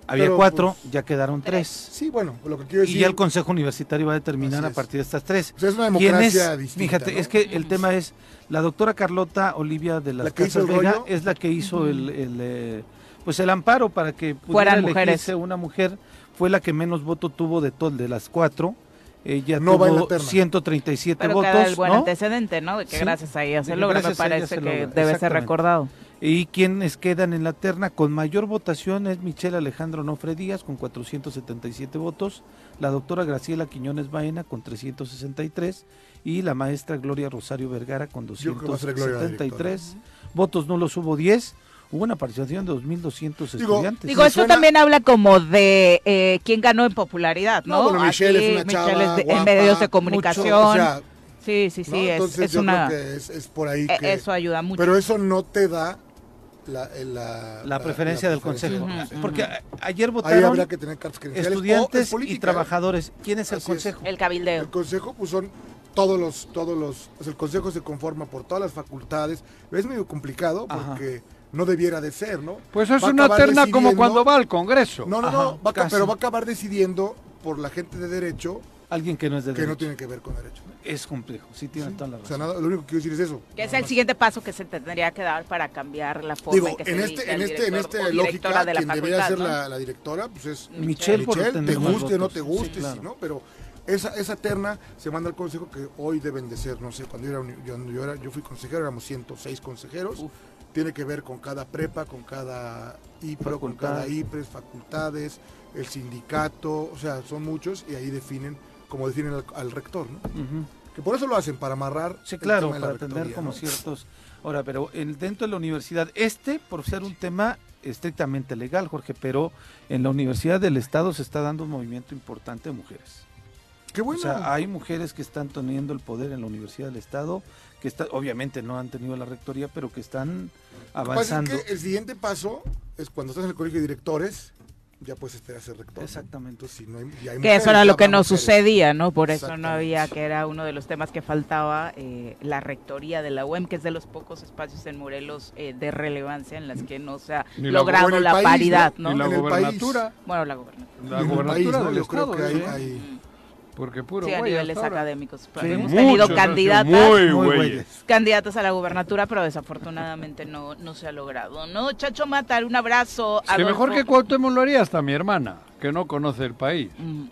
Había pero, cuatro, pues, ya quedaron tres. Sí, bueno, lo que quiero decir... Y ya el Consejo Universitario va a determinar a partir de estas tres. O sea, es una democracia es, distinta. Fíjate, ¿no? Es que el tema es, la doctora Carlota Olivia de las Casas Vega es la que hizo uh-huh. el, el, eh, pues el amparo para que pudiera elegirse una mujer, fue la que menos voto tuvo de todo, de las cuatro. Ella no tuvo ciento treinta y siete pero votos. Pero el buen ¿no? antecedente, ¿no? De que sí, gracias a ella se logra, me parece que logra. Debe ser recordado. Y quienes quedan en la terna con mayor votación es Michelle Alejandro Nofre Díaz con cuatrocientos setenta y siete votos, la doctora Graciela Quiñones Baena con trescientos sesenta y tres y la maestra Gloria Rosario Vergara con doscientos setenta y tres. Votos nulos hubo diez. Hubo una participación de dos mil doscientos estudiantes. Digo, esto suena... también habla como de eh, quién ganó en popularidad, ¿no? no bueno, Michelle Aquí, es una chava, Michelle es de, guapa, en medios de comunicación. Mucho, o sea, sí, sí, sí. ¿no? Entonces es, es yo una... creo que es, es por ahí que... Eso ayuda mucho. Pero eso no te da la... La, la preferencia la, la del preferencia. Consejo. Uh-huh, porque uh-huh. ayer votaron que tener estudiantes política, y trabajadores. ¿Quién es el Así Consejo? Es. El cabildeo. El Consejo, pues son... Todos los, todos los, pues el consejo se conforma por todas las facultades, es medio complicado porque Ajá. no debiera de ser, ¿no? Pues es una terna como cuando va al Congreso. No, no, Ajá, no, va, pero va a acabar decidiendo por la gente de derecho. Alguien que no es de que derecho. Que no tiene que ver con derecho. Es complejo, sí tiene sí. toda la razón. O sea, nada, lo único que quiero decir es eso. Que es el siguiente paso que se tendría que dar para cambiar la forma Digo, en que en se este, en este, en esta lógica, de la quien facultad, debería ser ¿no? la, la directora, pues es Michelle, Michelle, Michelle te guste o no te guste, sí, claro. si no, pero... Esa, esa terna se manda al consejo que hoy deben de ser, no sé, cuando yo era, yo, yo, era, yo fui consejero, éramos ciento seis consejeros, Uf. tiene que ver con cada prepa, con cada IPRO, con cada IPRES, facultades, el sindicato, o sea, son muchos y ahí definen, como definen al, al rector, ¿no? Uh-huh. Que por eso lo hacen, para amarrar. Sí, claro, el tema para de la rectoría, tener como ¿no? ciertos... Ahora, pero en, dentro de la universidad, este, por ser un tema... estrictamente legal, Jorge, pero en la Universidad del Estado se está dando un movimiento importante de mujeres. Qué bueno. O sea, hay mujeres que están teniendo el poder en la Universidad del Estado, que está, obviamente no han tenido la rectoría, pero que están avanzando. Lo que pasa es que el siguiente paso es cuando estás en el colegio de directores, ya puedes esperar a ser rector. Exactamente. ¿no? Si no hay, ya hay que mujeres, eso era lo que no mujeres. sucedía, ¿no? Por eso no había, que era uno de los temas que faltaba, eh, la rectoría de la U E M, que es de los pocos espacios en Morelos eh, de relevancia en las que no se ha ni logrado la, la país, paridad, ¿no? Ni la gobernatura. Bueno, la gobernatura. La gobernatura del Estado, ¿eh? Porque puro sí, a niveles académicos. Sí, hemos mucho, tenido no, candidatas, muy muy candidatas a la gubernatura, pero desafortunadamente no, no se ha logrado. No, Chacho Matar, un abrazo. Sí, Adolfo. Mejor que Cuauhtémoc lo haría hasta mi hermana, que no conoce el país. Mm.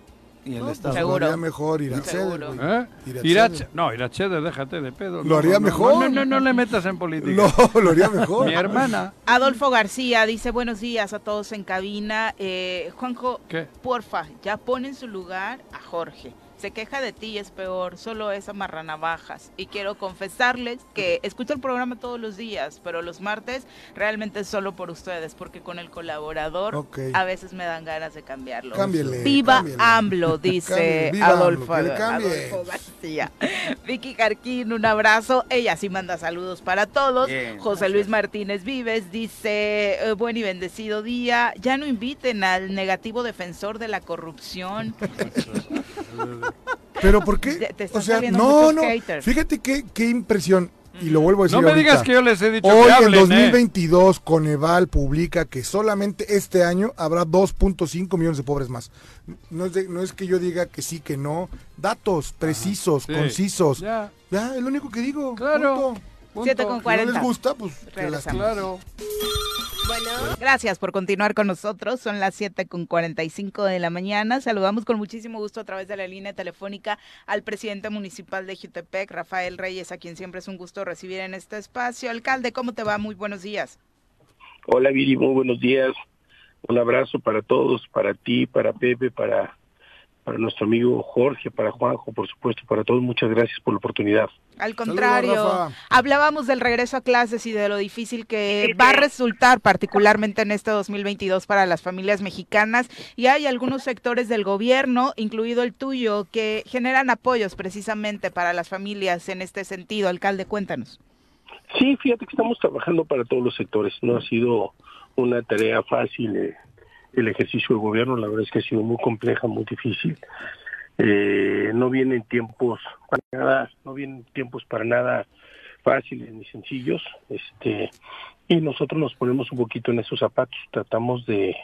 Y el no, Estado. Seguro. Lo haría mejor Iracheder. ¿Eh? Iracheder. No, Iracheder, déjate de pedo. Lo haría no, no, mejor. No, no, no, no le metas en política. No, lo haría mejor. Mi hermana. Adolfo García dice, buenos días a todos en cabina. Eh, Juanjo, ¿Qué? porfa, ya pon en su lugar a Jorge. Se queja de ti y es peor, solo es amarranavajas. Y quiero confesarles que escucho el programa todos los días, pero los martes realmente es solo por ustedes, porque con el colaborador okay. a veces me dan ganas de cambiarlo. Cámbiale, viva cámbiale. AMLO, dice Cámbiale, viva Adolfo, AMLO, Adolfo García. Vicky Jarquín, un abrazo. Ella sí manda saludos para todos. Bien, José Luis Martínez Vives dice, buen y bendecido día. Ya no inviten al negativo defensor de la corrupción. Pero ¿por qué? O sea, no, no, haters. Fíjate qué, qué impresión, y lo vuelvo a decir No me ahorita. digas que yo les he dicho Hoy, que hablen, en dos mil veintidós, eh. Coneval publica que solamente este año habrá dos punto cinco millones de pobres más. No es, de, no es que yo diga que sí, que no. Datos precisos, Ajá, sí. concisos. Ya. ya, es lo único que digo. Claro. siete con cuarenta. Si no les gusta, pues que las claro. Bueno. Gracias por continuar con nosotros, son las siete con cuarenta y cinco de la mañana, saludamos con muchísimo gusto a través de la línea telefónica al presidente municipal de Jutepec, Rafael Reyes, a quien siempre es un gusto recibir en este espacio. Alcalde, ¿cómo te va? Muy buenos días. Hola Viri, muy buenos días, un abrazo para todos, para ti, para Pepe, para, para nuestro amigo Jorge, para Juanjo, por supuesto, para todos, muchas gracias por la oportunidad. Al contrario, Saludos, hablábamos del regreso a clases y de lo difícil que va a resultar particularmente en este dos mil veintidós para las familias mexicanas, y hay algunos sectores del gobierno, incluido el tuyo, que generan apoyos precisamente para las familias en este sentido. Alcalde, cuéntanos. Sí, fíjate que estamos trabajando para todos los sectores, no ha sido una tarea fácil eh, el ejercicio del gobierno, la verdad es que ha sido muy compleja, muy difícil. Eh, no vienen tiempos para nada, no vienen tiempos para nada fáciles ni sencillos, este, y nosotros nos ponemos un poquito en esos zapatos, tratamos de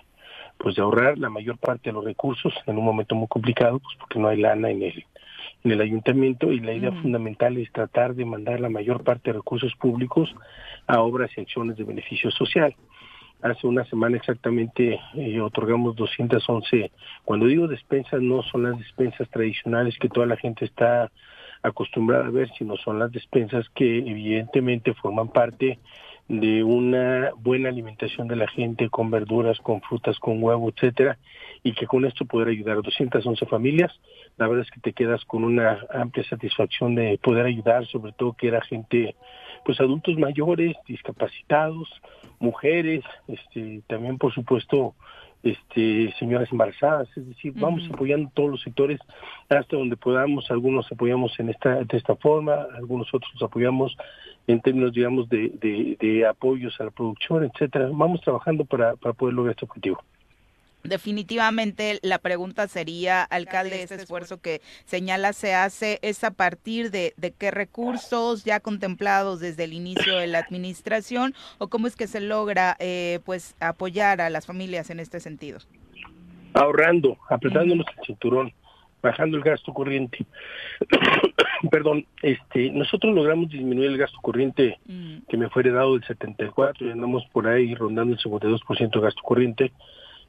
pues de ahorrar la mayor parte de los recursos en un momento muy complicado, pues porque no hay lana en el en el ayuntamiento, y la idea mm. fundamental es tratar de mandar la mayor parte de recursos públicos a obras y acciones de beneficio social. Hace una semana exactamente eh, otorgamos doscientas once, cuando digo despensas no son las despensas tradicionales que toda la gente está acostumbrada a ver, sino son las despensas que evidentemente forman parte de una buena alimentación de la gente con verduras, con frutas, con huevo, etcétera, y que con esto poder ayudar a doscientas once familias. La verdad es que te quedas con una amplia satisfacción de poder ayudar, sobre todo que era gente, pues adultos mayores, discapacitados, mujeres, este, también por supuesto este, señoras embarazadas, es decir, vamos uh-huh. apoyando todos los sectores hasta donde podamos. Algunos apoyamos en esta de esta forma, algunos otros los apoyamos en términos, digamos, de, de, de apoyos a la producción, etcétera. Vamos trabajando para, para poder lograr este objetivo. Definitivamente la pregunta sería, alcalde, este esfuerzo que señala se hace, ¿es a partir de, de qué recursos ya contemplados desde el inicio de la administración, o cómo es que se logra eh, pues apoyar a las familias en este sentido? Ahorrando, apretándonos el cinturón, bajando el gasto corriente. Perdón, este, nosotros logramos disminuir el gasto corriente mm. que me fue heredado del setenta y cuatro, y andamos por ahí rondando el cincuenta y dos por ciento de gasto corriente.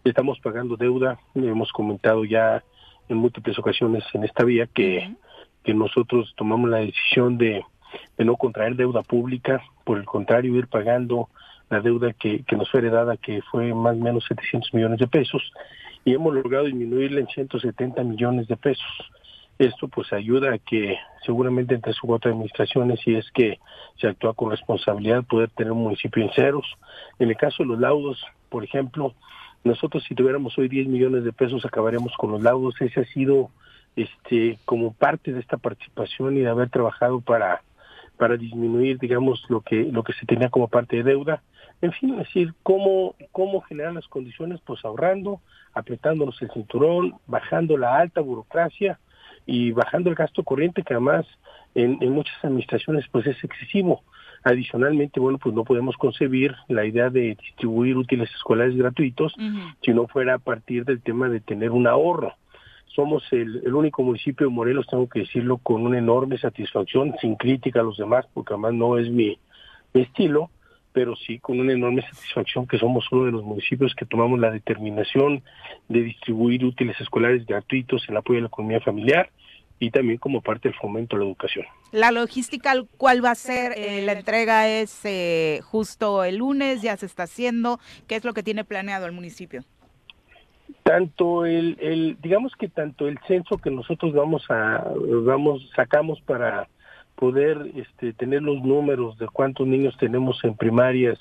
Estamos pagando deuda, hemos comentado ya en múltiples ocasiones en esta vía que, uh-huh. que nosotros tomamos la decisión de, de no contraer deuda pública, por el contrario, ir pagando la deuda que, que nos fue heredada, que fue más o menos setecientos millones de pesos, y hemos logrado disminuirla en ciento setenta millones de pesos. Esto pues ayuda a que seguramente entre sus cuatro administraciones, si es que se actúa con responsabilidad, poder tener un municipio en ceros. En el caso de los laudos, por ejemplo, nosotros si tuviéramos hoy diez millones de pesos acabaríamos con los laudos. Ese ha sido este como parte de esta participación y de haber trabajado para para disminuir, digamos, lo que lo que se tenía como parte de deuda. En fin, es decir, cómo cómo generar las condiciones, pues ahorrando, apretándonos el cinturón, bajando la alta burocracia y bajando el gasto corriente, que además en, en muchas administraciones pues es excesivo. Adicionalmente, bueno, pues no podemos concebir la idea de distribuir útiles escolares gratuitos uh-huh. si no fuera a partir del tema de tener un ahorro. Somos el, el único municipio de Morelos, tengo que decirlo con una enorme satisfacción, sin crítica a los demás, porque además no es mi, mi estilo, pero sí con una enorme satisfacción que somos uno de los municipios que tomamos la determinación de distribuir útiles escolares gratuitos en apoyo a la economía familiar, y también como parte del fomento a la educación. La logística, ¿cuál va a ser? Eh, la entrega es eh, justo el lunes, ya se está haciendo. ¿Qué es lo que tiene planeado el municipio? Tanto el, el digamos que tanto el censo que nosotros vamos a vamos sacamos para poder este, tener los números de cuántos niños tenemos en primarias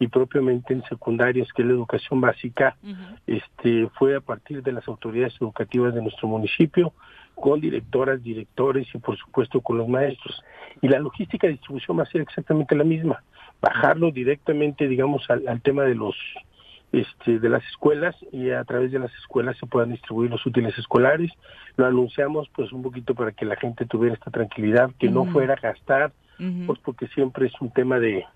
y propiamente en secundarias, que es la educación básica, uh-huh. este fue a partir de las autoridades educativas de nuestro municipio, con directoras, directores y por supuesto con los maestros. Y la logística de distribución va a ser exactamente la misma, bajarlo directamente, digamos, al, al tema de los este de las escuelas, y a través de las escuelas se puedan distribuir los útiles escolares. Lo anunciamos pues un poquito para que la gente tuviera esta tranquilidad, que uh-huh. no fuera a gastar, uh-huh. pues porque siempre es un tema de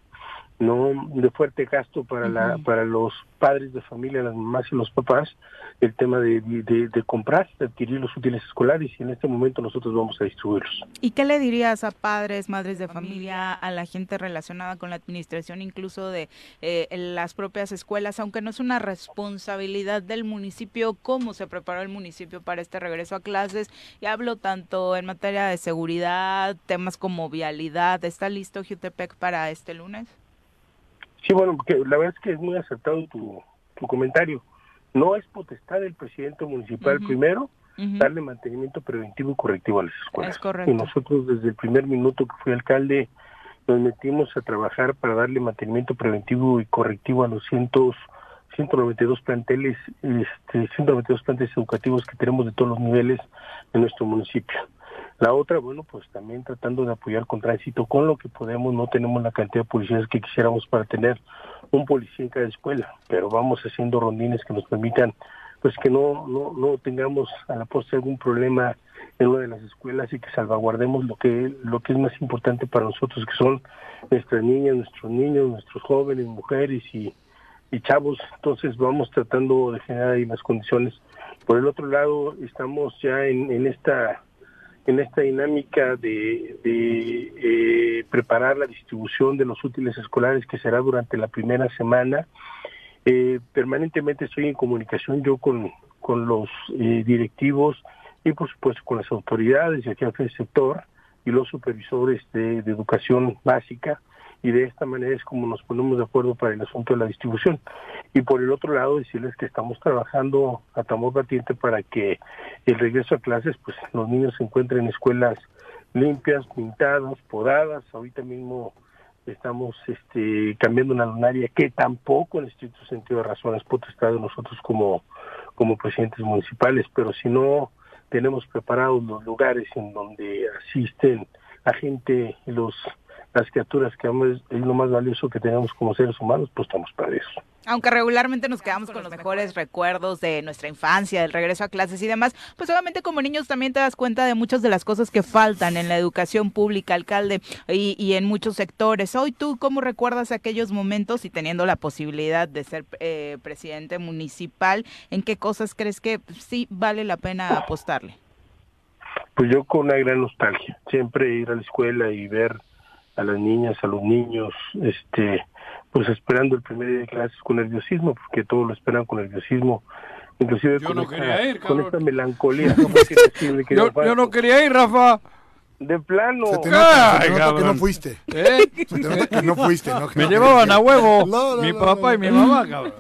no de fuerte gasto para uh-huh. la para los padres de familia, las mamás y los papás, el tema de, de, de comprar, de adquirir los útiles escolares, y en este momento nosotros vamos a distribuirlos. ¿Y qué le dirías a padres, madres de familia, a la gente relacionada con la administración, incluso de eh, las propias escuelas, aunque no es una responsabilidad del municipio? ¿Cómo se preparó el municipio para este regreso a clases? Y hablo tanto en materia de seguridad, temas como vialidad. ¿Está listo Jutepec para este lunes? Sí, bueno, porque la verdad es que es muy acertado tu, tu comentario. No es potestad del presidente municipal uh-huh. primero uh-huh. darle mantenimiento preventivo y correctivo a las escuelas. Es correcto. Y nosotros desde el primer minuto que fui alcalde nos metimos a trabajar para darle mantenimiento preventivo y correctivo a los ciento noventa y dos planteles, este, ciento noventa y dos planteles educativos que tenemos de todos los niveles en nuestro municipio. La otra, bueno, pues también tratando de apoyar con tránsito, con lo que podemos. No tenemos la cantidad de policías que quisiéramos para tener un policía en cada escuela, pero vamos haciendo rondines que nos permitan, pues que no no, no tengamos a la postre algún problema en una de las escuelas, y que salvaguardemos lo que, lo que es más importante para nosotros, que son nuestras niñas, nuestros niños, nuestros jóvenes, mujeres y y chavos, entonces vamos tratando de generar ahí las condiciones. Por el otro lado, estamos ya en, en esta en esta dinámica de, de eh, preparar la distribución de los útiles escolares, que será durante la primera semana. Eh, permanentemente estoy en comunicación yo con, con los eh, directivos y por supuesto con las autoridades y el jefe del sector y los supervisores de, de educación básica, y de esta manera es como nos ponemos de acuerdo para el asunto de la distribución. Y por el otro lado, decirles que estamos trabajando a tambor batiente para que el regreso a clases, pues los niños se encuentren en escuelas limpias, pintadas, podadas. Ahorita mismo estamos este, cambiando una lunaria que tampoco en el estricto sentido de razón es potestad de nosotros como, como presidentes municipales, pero si no tenemos preparados los lugares en donde asisten la gente, los las criaturas, que es lo más valioso que tenemos como seres humanos, pues estamos para eso. Aunque regularmente nos quedamos con los mejores recuerdos de nuestra infancia, del regreso a clases y demás, pues obviamente como niños también te das cuenta de muchas de las cosas que faltan en la educación pública, alcalde, y, y en muchos sectores. Hoy tú, ¿cómo recuerdas aquellos momentos y teniendo la posibilidad de ser eh, presidente municipal, en qué cosas crees que sí vale la pena apostarle? Pues yo con una gran nostalgia, siempre ir a la escuela y ver a las niñas, a los niños, este, pues esperando el primer día de clases con nerviosismo, porque todos lo esperan con nerviosismo, inclusive yo con, no esta, ir, con esta melancolía. ¿No? Decirle, yo, yo no quería ir, Rafa. De plano. Se te nota, se te nota que no fuiste. ¿Eh? Se te nota que no fuiste. No, me llevaban a huevo no, no, mi papá no, no, y mi mamá, cabrón.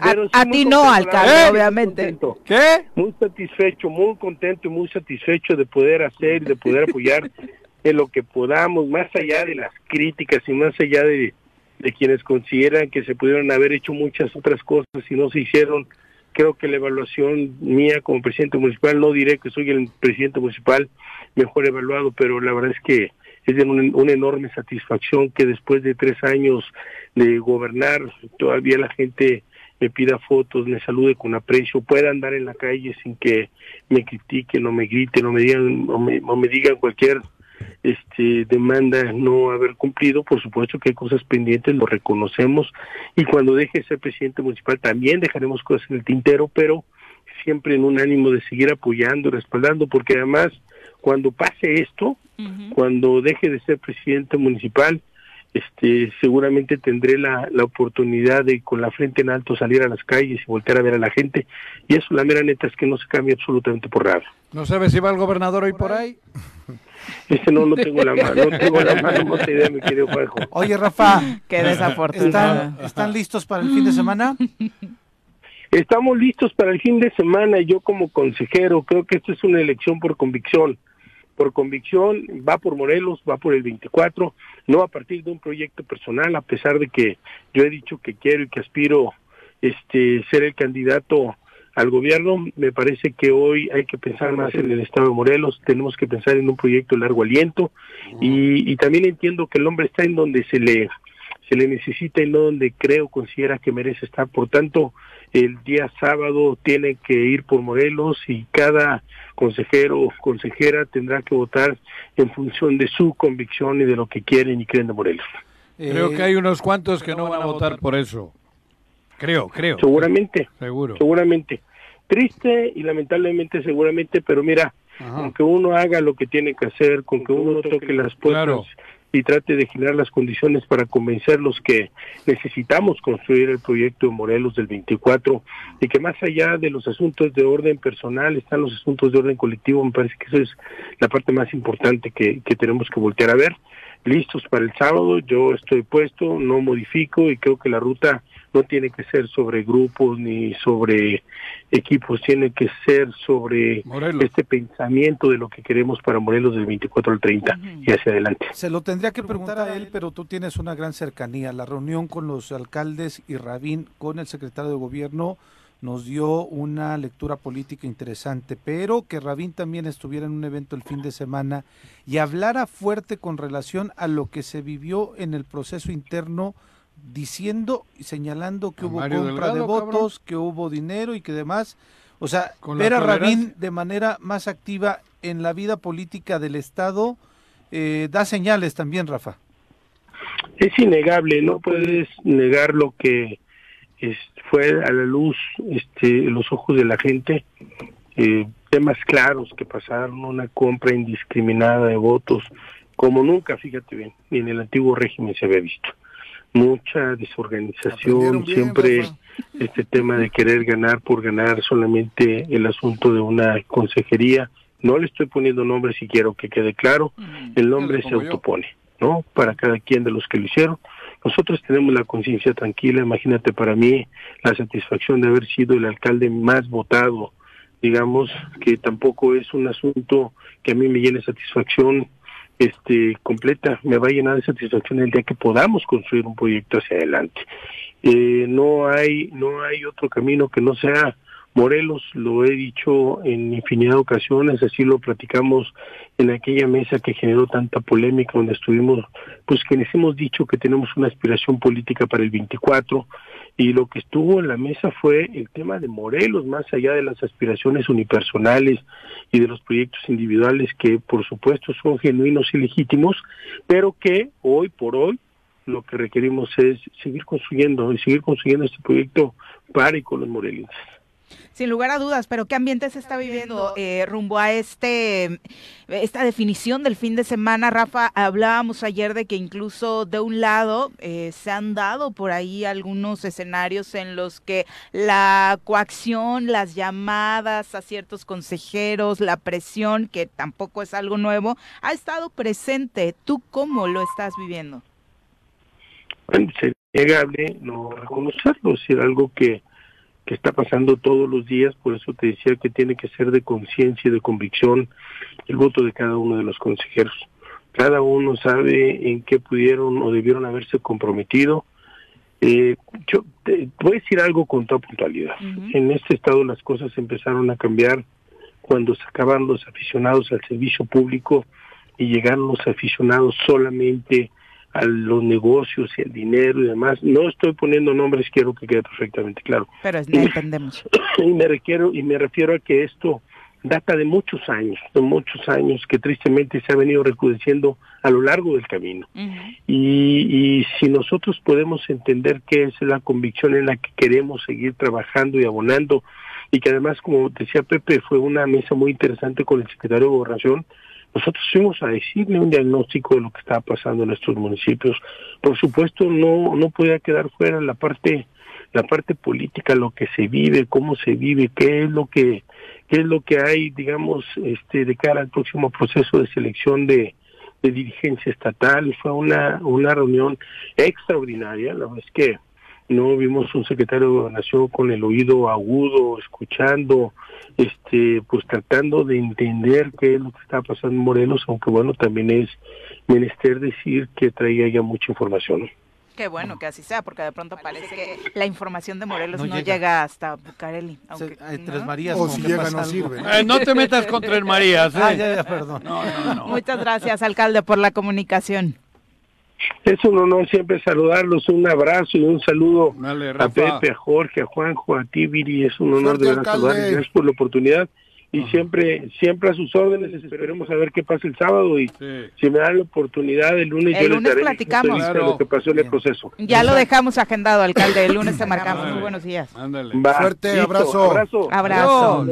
A, a ti no, alcalde, ¿eh? Obviamente. ¿Qué? Muy satisfecho, muy contento y muy satisfecho de poder hacer y de poder apoyar en lo que podamos, más allá de las críticas y más allá de, de quienes consideran que se pudieron haber hecho muchas otras cosas y no se hicieron. Creo que la evaluación mía como presidente municipal, no diré que soy el presidente municipal mejor evaluado, pero la verdad es que es de un, una enorme satisfacción que después de tres años de gobernar, todavía la gente me pida fotos, me salude con aprecio, pueda andar en la calle sin que me critiquen o me griten o me digan, o me, o me digan cualquier este demanda no haber cumplido. Por supuesto que hay cosas pendientes, lo reconocemos, y cuando deje de ser presidente municipal también dejaremos cosas en el tintero, pero siempre en un ánimo de seguir apoyando, respaldando, porque además cuando pase esto, uh-huh. cuando deje de ser presidente municipal, este seguramente tendré la, la oportunidad de con la frente en alto salir a las calles y voltear a ver a la gente, y eso la mera neta es que no se cambia absolutamente por nada. ¿No sabes si va el gobernador hoy por ahí? Este no, no tengo la mano, no tengo la mano, no tengo idea, mi querido Juanjo. Oye, Rafa, qué desafortunado. ¿Están, ¿Están listos para el fin de semana? Estamos listos para el fin de semana, y yo como consejero creo que esto es una elección por convicción. Por convicción, va por Morelos, va por el veinticuatro, no a partir de un proyecto personal, a pesar de que yo he dicho que quiero y que aspiro este ser el candidato al gobierno. Me parece que hoy hay que pensar más en el estado de Morelos, tenemos que pensar en un proyecto de largo aliento, y, y también entiendo que el hombre está en donde se le se le necesita y no donde creo, considera que merece estar. Por tanto, el día sábado tiene que ir por Morelos, y cada consejero o consejera tendrá que votar en función de su convicción y de lo que quieren y creen de Morelos. Eh, creo que hay unos cuantos que no van a votar por eso. Creo, creo. Seguramente. Seguro. Seguramente. Triste y lamentablemente seguramente, pero mira, ajá. Aunque uno haga lo que tiene que hacer, con que uno toque las puertas, claro, y trate de generar las condiciones para convencerlos que necesitamos construir el proyecto de Morelos del veinticuatro, y que más allá de los asuntos de orden personal están los asuntos de orden colectivo. Me parece que eso es la parte más importante que, que tenemos que voltear a ver. Listos para el sábado, yo estoy puesto, no modifico, y creo que la ruta no tiene que ser sobre grupos ni sobre equipos, tiene que ser sobre Morelos, este pensamiento de lo que queremos para Morelos del veinticuatro al treinta y hacia adelante. Se lo tendría que preguntar a él, pero tú tienes una gran cercanía. La reunión con los alcaldes y Rabín con el secretario de gobierno nos dio una lectura política interesante, pero que Rabín también estuviera en un evento el fin de semana y hablara fuerte con relación a lo que se vivió en el proceso interno, diciendo y señalando que hubo compra Delgado, de votos, cabrón, que hubo dinero y que demás. O sea, ver a Rabín de manera más activa en la vida política del Estado eh, da señales también, Rafa. es innegable, no puedes negar lo que es, fue a la luz, este, los ojos de la gente, eh, temas claros que pasaron, una compra indiscriminada de votos, como nunca, fíjate bien, ni en el antiguo régimen se había visto. Mucha desorganización, bien, siempre papá. Este tema de querer ganar por ganar, solamente el asunto de una consejería, no le estoy poniendo nombre si quiero que quede claro, el nombre se autopone, ¿no? Para cada quien de los que lo hicieron. Nosotros tenemos la conciencia tranquila, imagínate para mí la satisfacción de haber sido el alcalde más votado, digamos que tampoco es un asunto que a mí me llene satisfacción este completa, me va a llenar de satisfacción el día que podamos construir un proyecto hacia adelante. Eh, no hay no hay otro camino que no sea Morelos, lo he dicho en infinidad de ocasiones, así lo platicamos en aquella mesa que generó tanta polémica, donde estuvimos, pues quienes hemos dicho que tenemos una aspiración política para el veinticuatro, y lo que estuvo en la mesa fue el tema de Morelos, más allá de las aspiraciones unipersonales y de los proyectos individuales que por supuesto son genuinos y legítimos, pero que hoy por hoy lo que requerimos es seguir construyendo y seguir construyendo este proyecto para y con los morelenses. Sin lugar a dudas, pero ¿qué ambiente se está viviendo eh, rumbo a este esta definición del fin de semana? Rafa, hablábamos ayer de que incluso de un lado eh, se han dado por ahí algunos escenarios en los que la coacción, las llamadas a ciertos consejeros, la presión, que tampoco es algo nuevo, ha estado presente. ¿Tú cómo lo estás viviendo? Bueno, es innegable no reconocerlo, es decir, algo que que está pasando todos los días, por eso te decía que tiene que ser de conciencia y de convicción el voto de cada uno de los consejeros. Cada uno sabe en qué pudieron o debieron haberse comprometido. Eh, yo te voy a decir algo con toda puntualidad. Uh-huh. En este estado las cosas empezaron a cambiar cuando sacaban los aficionados al servicio público y llegaron los aficionados solamente a los negocios y el dinero y demás. No estoy poniendo nombres, quiero que quede perfectamente claro. Pero es, entendemos. Y me requiero, y me refiero a que esto data de muchos años, de muchos años que tristemente se ha venido recrudeciendo a lo largo del camino. Uh-huh. Y, y si nosotros podemos entender qué es la convicción en la que queremos seguir trabajando y abonando, y que además, como decía Pepe, fue una mesa muy interesante con el secretario de Gobernación, nosotros fuimos a decirle un diagnóstico de lo que estaba pasando en nuestros municipios. Por supuesto, no no podía quedar fuera la parte la parte política, lo que se vive, cómo se vive, qué es lo que qué es lo que hay, digamos, este de cara al próximo proceso de selección de, de dirigencia estatal. Fue una una reunión extraordinaria, la verdad es que no vimos un secretario de Gobernación con el oído agudo, escuchando, este, pues tratando de entender qué es lo que está pasando en Morelos, aunque bueno, también es menester decir que traía ya mucha información. Qué bueno que así sea, porque de pronto parece que la información de Morelos no, no llega. llega hasta Bucareli. Aunque, Se, eh, Tres Marías, ¿no? O si llega no sirve. Eh, no te metas con Tres Marías. ¿eh? Ah, ya, ya, perdón. No, no, no. Muchas gracias, alcalde, por la comunicación. Es un honor siempre saludarlos, un abrazo y un saludo. Dale, a Pepe, a Jorge, a Juanjo, a Tibiri, es un honor de verdad saludarles, gracias por la oportunidad y Ajá. siempre siempre a sus órdenes, esperemos a ver qué pasa el sábado y sí. si me dan la oportunidad el lunes, el yo lunes les daré platicamos. Claro. Lo que pasó en el proceso. Ya lo dejamos agendado, alcalde, el lunes te marcamos, Andale. Muy buenos días. Va, suerte, listo, abrazo. Abrazo. Abrazo.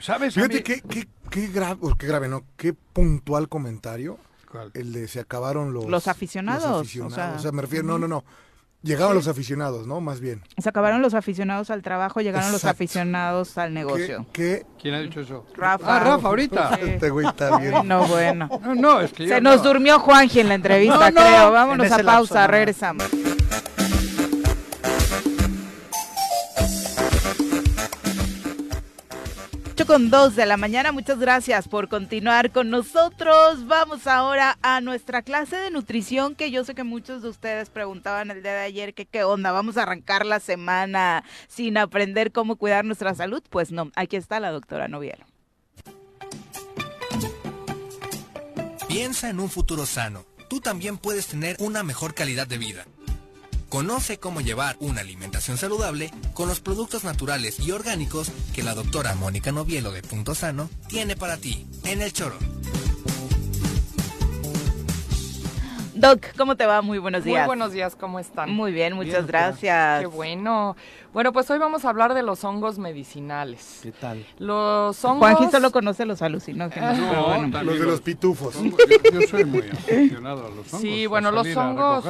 ¿Sabes? Fíjate qué, qué, qué grave, qué grave, ¿no? Qué puntual comentario. El de se acabaron los, los aficionados, los aficionados. O, sea, o sea, me refiero, no, no, no, llegaron sí. los aficionados, ¿no? Más bien. Se acabaron los aficionados al trabajo, llegaron Exacto. los aficionados al negocio. ¿Qué, qué? ¿Quién ha dicho eso? Rafa. Ah, Rafa, ahorita. Sí. Este güey está bien. No, bueno. No, no, es que yo se no. nos durmió Juanji en la entrevista, no, no. creo. Vámonos a pausa, lapso, regresamos. Con dos de la mañana, muchas gracias por continuar con nosotros. Vamos ahora a nuestra clase de nutrición, que yo sé que muchos de ustedes preguntaban el día de ayer que qué onda, vamos a arrancar la semana sin aprender cómo cuidar nuestra salud. Pues no, aquí está la doctora Novielo. Piensa en un futuro sano. Tú también puedes tener una mejor calidad de vida. Conoce cómo llevar una alimentación saludable con los productos naturales y orgánicos que la doctora Mónica Novielo de Punto Sano tiene para ti en El Txoro. Doc, ¿cómo te va? Muy buenos días. Muy buenos días, ¿cómo están? Muy bien, muchas bien, gracias. Qué bueno. Bueno, pues hoy vamos a hablar de los hongos medicinales. ¿Qué tal? Los hongos... Juanji solo conoce los alucinógenos. No, pero bueno, los, los de los pitufos. Yo, yo soy muy aficionado a los hongos. Sí, bueno, los hongos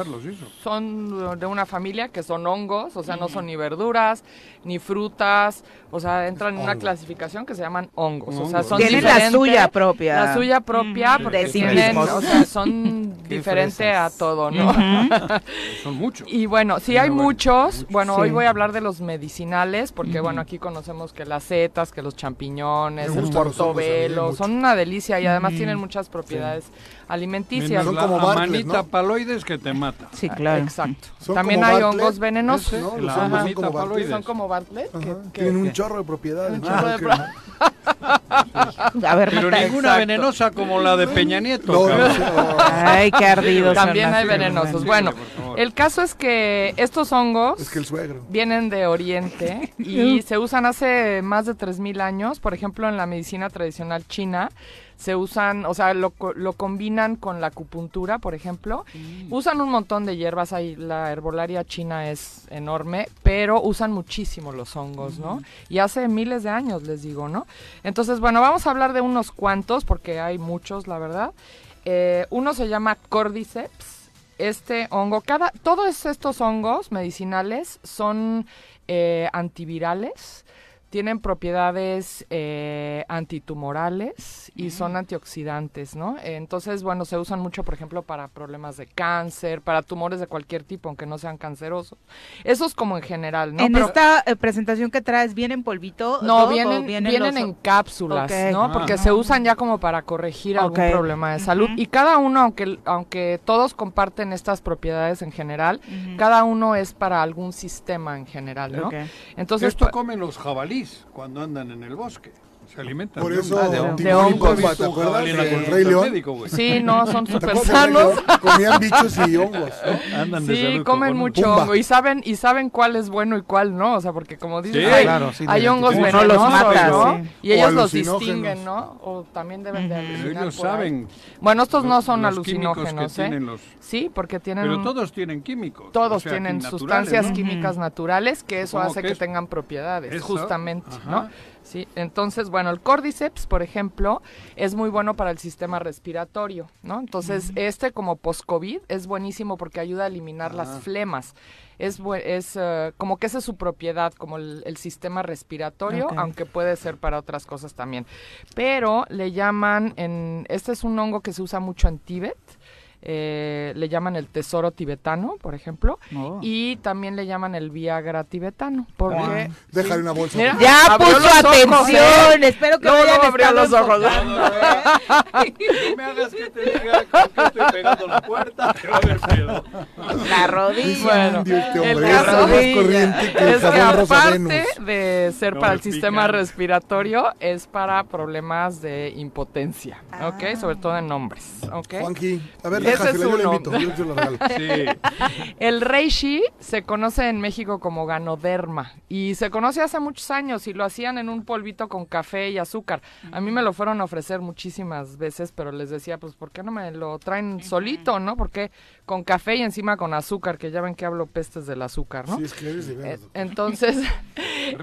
son de una familia que son hongos, o sea, mm. no son ni verduras, ni frutas, o sea, entran en una clasificación que se llaman hongos. hongos. O sea, son tienen la suya propia. La suya propia, mm. porque de sí tienen, o sea, son diferentes a todo, ¿no? Uh-huh. Son muchos. Y bueno, sí, sí hay bueno, muchos. muchos. Bueno, sí. Hoy voy a hablar de los medicinales, porque uh-huh. bueno, aquí conocemos que las setas, que los champiñones, el portobelo, son una delicia y además uh-huh. tienen muchas propiedades sí. alimenticias. Son como Bartlett, manita ¿no? paloides que te mata. Sí, claro. Exacto. También hay Bartlett, hongos venenosos. ¿No? La son, manita como paloides. Son como Bartlett. Que, que, tienen un chorro de propiedades. Ah, okay. A ver, pero ninguna exacto. venenosa como la de Peña Nieto. No, no. Ay, qué ardidos. También hay venenosos. Bueno, el caso es que estos hongos es que el suegro. vienen de Oriente y se usan hace más de tres mil años. Por ejemplo, en la medicina tradicional china se usan, o sea, lo, lo combinan con la acupuntura, por ejemplo. Mm. Usan un montón de hierbas ahí, la herbolaria china es enorme, pero usan muchísimo los hongos, mm. ¿no? Y hace miles de años, les digo, ¿no? Entonces, bueno, vamos a hablar de unos cuantos, porque hay muchos, la verdad. Eh, uno se llama cordyceps, este hongo. Cada, todos estos hongos medicinales son eh, antivirales. Tienen propiedades eh, antitumorales y uh-huh. son antioxidantes, ¿no? Entonces, bueno, se usan mucho, por ejemplo, para problemas de cáncer, para tumores de cualquier tipo, aunque no sean cancerosos. Eso es como en general, ¿no? En Pero, esta eh, presentación que traes, ¿viene en polvito? No, vienen, vienen, vienen los... en cápsulas, okay. ¿no? Ah, porque ah. se usan ya como para corregir algún okay. problema de salud. Uh-huh. Y cada uno, aunque, aunque todos comparten estas propiedades en general, uh-huh. cada uno es para algún sistema en general, ¿no? Okay. Entonces, esto comen los jabalíes cuando andan en el bosque, se alimentan. Por eso, de hongos, ¿te acuerdas? El Rey León. Sí, no, son súper sanos. Comían bichos y hongos. ¿No? Andan de sí, comen mucho hongo y saben, y saben cuál es bueno y cuál no, o sea, porque como dicen, sí, hay, claro, sí, hay hongos venenosos, los matan, ¿no? Sí. Y ellos los distinguen, ¿no? O también deben de alucinar. Ellos saben. Bueno, estos no son los alucinógenos, ¿eh? Los... Sí, porque tienen... Pero todos tienen químicos. Todos o sea, tienen sustancias ¿no? químicas naturales que eso hace que, que tengan propiedades, justamente, ¿no? Sí, entonces, bueno, el cordyceps, por ejemplo, es muy bueno para el sistema respiratorio, ¿no? Entonces, uh-huh. este como post-COVID es buenísimo porque ayuda a eliminar uh-huh. las flemas. Es, es uh, como que esa es su propiedad, como el, el sistema respiratorio, okay. aunque puede ser para otras cosas también. Pero le llaman, en, este es un hongo que se usa mucho en Tíbet. Eh, le llaman el tesoro tibetano, por ejemplo, oh. y también le llaman el Viagra tibetano. Porque ah, déjale sí. una bolsa. Mira, ya puso atención. Espero que no vayan a abrir los ojos. No, ¿eh? No me hagas que te diga que estoy pegando la puerta. Te va a haber pedo. La rodilla. Bueno, Dios, el caso es que aparte de ser no para el pican. sistema respiratorio, es para problemas de impotencia, ah. ¿ok? Sobre todo en hombres, ¿ok? Juanqui, a ver. Ese es uno. Sí. El reishi se conoce en México como ganoderma y se conoce hace muchos años y lo hacían en un polvito con café y azúcar. A mí me lo fueron a ofrecer muchísimas veces, pero les decía, pues, ¿por qué no me lo traen solito, no? Porque con café y encima con azúcar, que ya ven que hablo pestes del azúcar, ¿no? Sí, es que eres de verdad. Entonces,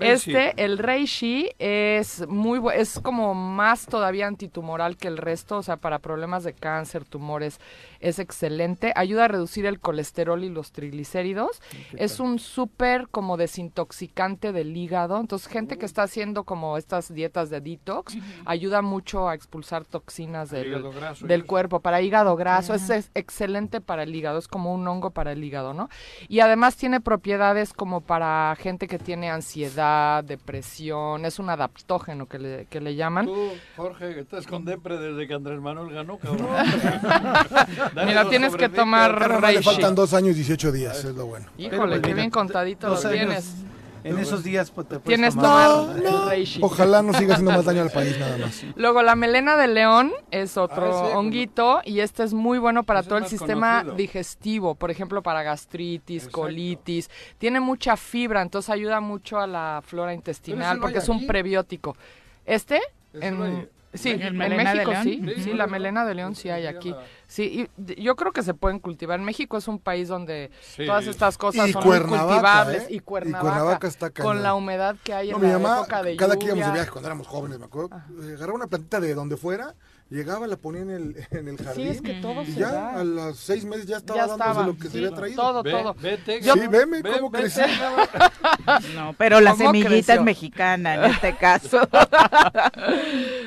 este, el reishi es muy bu- es como más todavía antitumoral que el resto, o sea, para problemas de cáncer, tumores. Es excelente, ayuda a reducir el colesterol y los triglicéridos, es un súper como desintoxicante del hígado, entonces gente que está haciendo como estas dietas de detox, uh-huh. ayuda mucho a expulsar toxinas del, graso, del cuerpo, para hígado graso, uh-huh. es, es excelente para el hígado, es como un hongo para el hígado, ¿no? Y además tiene propiedades como para gente que tiene ansiedad, depresión, es un adaptógeno que le, que le llaman. Tú, Jorge, estás con depre desde que Andrés Manuel ganó, cabrón. Dale. Mira, tienes que tomar reishi. Vale, faltan dos años, dieciocho días, es lo bueno. Híjole, pero, qué bien contadito los tienes. En esos días pues, te puedes ¿Tienes tomar no, no. reishi. Ojalá no siga haciendo más daño al país, nada más. Luego, la melena de león es otro ah, sí, honguito, y este es muy bueno para todo el sistema conocido. digestivo, por ejemplo, para gastritis, exacto. colitis. Tiene mucha fibra, entonces ayuda mucho a la flora intestinal, porque es un aquí. prebiótico. ¿Este? En, Sí, en, en México sí, sí, la melena de león sí hay aquí. Sí, y yo creo que se pueden cultivar. México es un país donde sí. todas estas cosas y son muy cultivables. ¿eh? Y Cuernavaca, y Cuernavaca está con la humedad que hay no, en mi la mamá, época de lluvia. Cada que íbamos de viaje cuando éramos jóvenes, me acuerdo, Ajá. agarraba una plantita de donde fuera, llegaba, la ponía en el, en el jardín. Sí, es que todo y se ya da. A los seis meses ya estaba ya dándose estaba. lo que sí, se había traído. Todo, ve, todo. Vete, yo, sí, veme ve, cómo creció. No, pero la semillita es mexicana en este caso.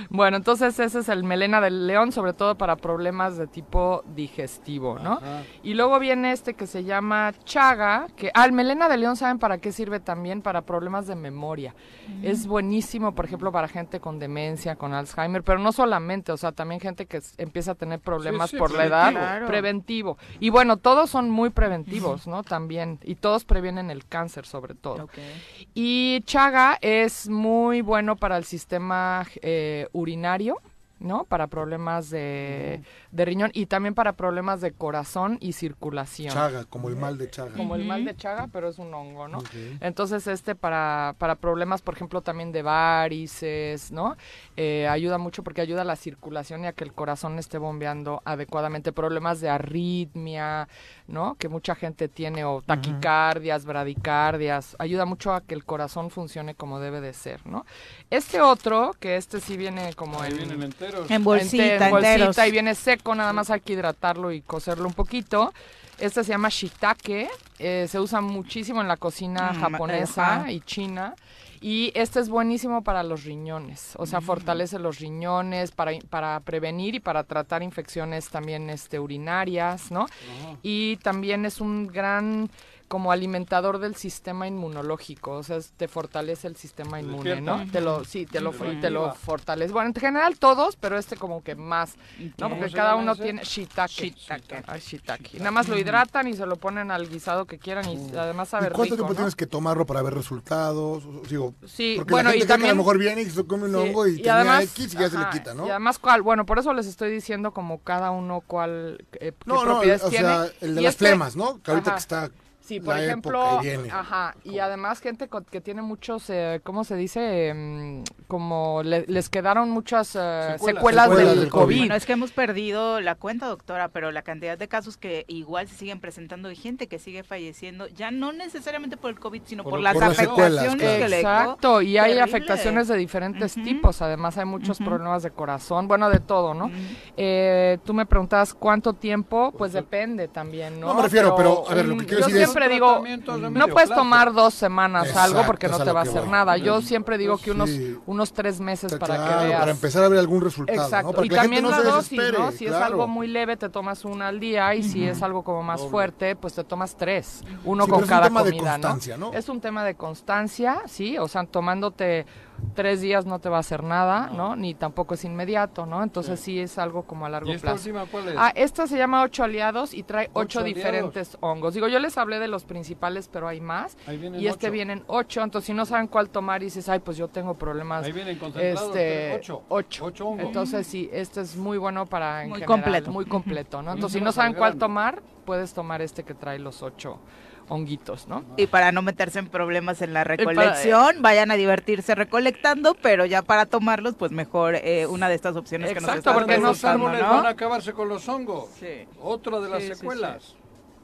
Bueno, entonces ese es el melena del león, sobre todo para problemas de tipo digestivo, ¿no? Ajá. Y luego viene este que se llama chaga, que al ah, melena de león, ¿saben para qué sirve también? Para problemas de memoria. Mm. Es buenísimo, por ejemplo, para gente con demencia, con Alzheimer, pero no solamente, o sea, también gente que empieza a tener problemas sí, sí, por preventivo. la edad, claro. preventivo. Y bueno, todos son muy preventivos, ¿no? También, y todos previenen el cáncer sobre todo. Okay. Y chaga es muy bueno para el sistema eh, urinario, ¿no? Para problemas de, mm. de riñón y también para problemas de corazón y circulación. Chaga, como el mal de Chaga. Como mm-hmm. el mal de Chaga, pero es un hongo, ¿no? Okay. Entonces este para, para problemas, por ejemplo, también de varices, ¿no? Eh, ayuda mucho porque ayuda a la circulación y a que el corazón esté bombeando adecuadamente. Problemas de arritmia, ¿no? Que mucha gente tiene, o taquicardias, uh-huh. bradicardias. Ayuda mucho a que el corazón funcione como debe de ser, ¿no? Este otro, que este sí viene como el... Viene el En bolsita, en bolsita y viene seco, nada más hay que hidratarlo y cocerlo un poquito. Este se llama shiitake, eh, se usa muchísimo en la cocina mm, japonesa eh, y china. Y este es buenísimo para los riñones, o sea, mm. fortalece los riñones para, para prevenir y para tratar infecciones también este, urinarias, ¿no? Oh. Y también es un gran... como alimentador del sistema inmunológico, o sea, te fortalece el sistema inmune, ¿no? Te lo, sí, te lo, te lo fortalece. Bueno, en general todos, pero este como que más, ¿no? Porque cada uno tiene shiitake. Ay, shiitake. Nada más lo hidratan y se lo ponen al guisado que quieran y además sabe rico, ¿no? ¿Cuánto tiempo tienes que tomarlo para ver resultados? Digo, sí, porque bueno, la gente y también, a lo mejor viene y se come un hongo y tenía X y ya se le quita, ¿no? Y además, ¿cuál? Bueno, por eso les estoy diciendo como cada uno cuál, qué propiedades tiene. No, no, o sea, el de las flemas, ¿no? Que ahorita que está... Sí, por la ejemplo, ajá, y además gente con, que tiene muchos, eh, ¿cómo se dice? Eh, como le, les quedaron muchas eh, secuelas, secuelas del, del COVID. COVID. Bueno, es que hemos perdido la cuenta, doctora, pero la cantidad de casos que igual se siguen presentando y gente que sigue falleciendo, ya no necesariamente por el COVID, sino por, por las por afectaciones las secuelas, claro. que Exacto, y terrible. Hay afectaciones de diferentes uh-huh. tipos, además hay muchos uh-huh. problemas de corazón, bueno, de todo, ¿no? Uh-huh. eh, tú me preguntabas cuánto tiempo, pues depende también, ¿no? No me refiero, pero, pero a ver, lo que quiero decir es... Siempre digo, no puedes tomar dos semanas Exacto, algo porque no te va a hacer nada. Yo siempre digo que unos sí. unos tres meses para claro, que veas. Para empezar a ver algún resultado. Exacto. ¿no? Para y que también la, gente no la dosis, ¿no? Si claro. es algo muy leve, te tomas una al día y si es algo como más Doble. fuerte, pues te tomas tres. Uno sí, con cada comida, ¿no? Es un tema de constancia, ¿no? ¿no? Es un tema de constancia, sí. O sea, tomándote tres días no te va a hacer nada, ¿no? ¿no? Ni tampoco es inmediato, ¿no? Entonces sí, sí es algo como a largo ¿Y esta plazo. Última, ¿cuál es? Ah, esta se llama ocho aliados y trae ocho, ocho diferentes hongos. Digo, yo les hablé de los principales, pero hay más. Y este ocho. Vienen ocho, entonces si no saben cuál tomar y dices, ay, pues yo tengo problemas. Ahí vienen concentrados, este, ocho. Ocho. ocho hongos. Entonces sí, este es muy bueno para en muy general, completo. Muy completo, ¿no? Entonces si no saben cuál tomar, puedes tomar este que trae los ocho honguitos, ¿no? Y para no meterse en problemas en la recolección, para, eh, vayan a divertirse recolectando, pero ya para tomarlos, pues mejor eh, una de estas opciones exacto, que nos están porque los árboles ¿no? van a acabarse con los hongos. Sí. Otra de las sí, secuelas. Sí, sí.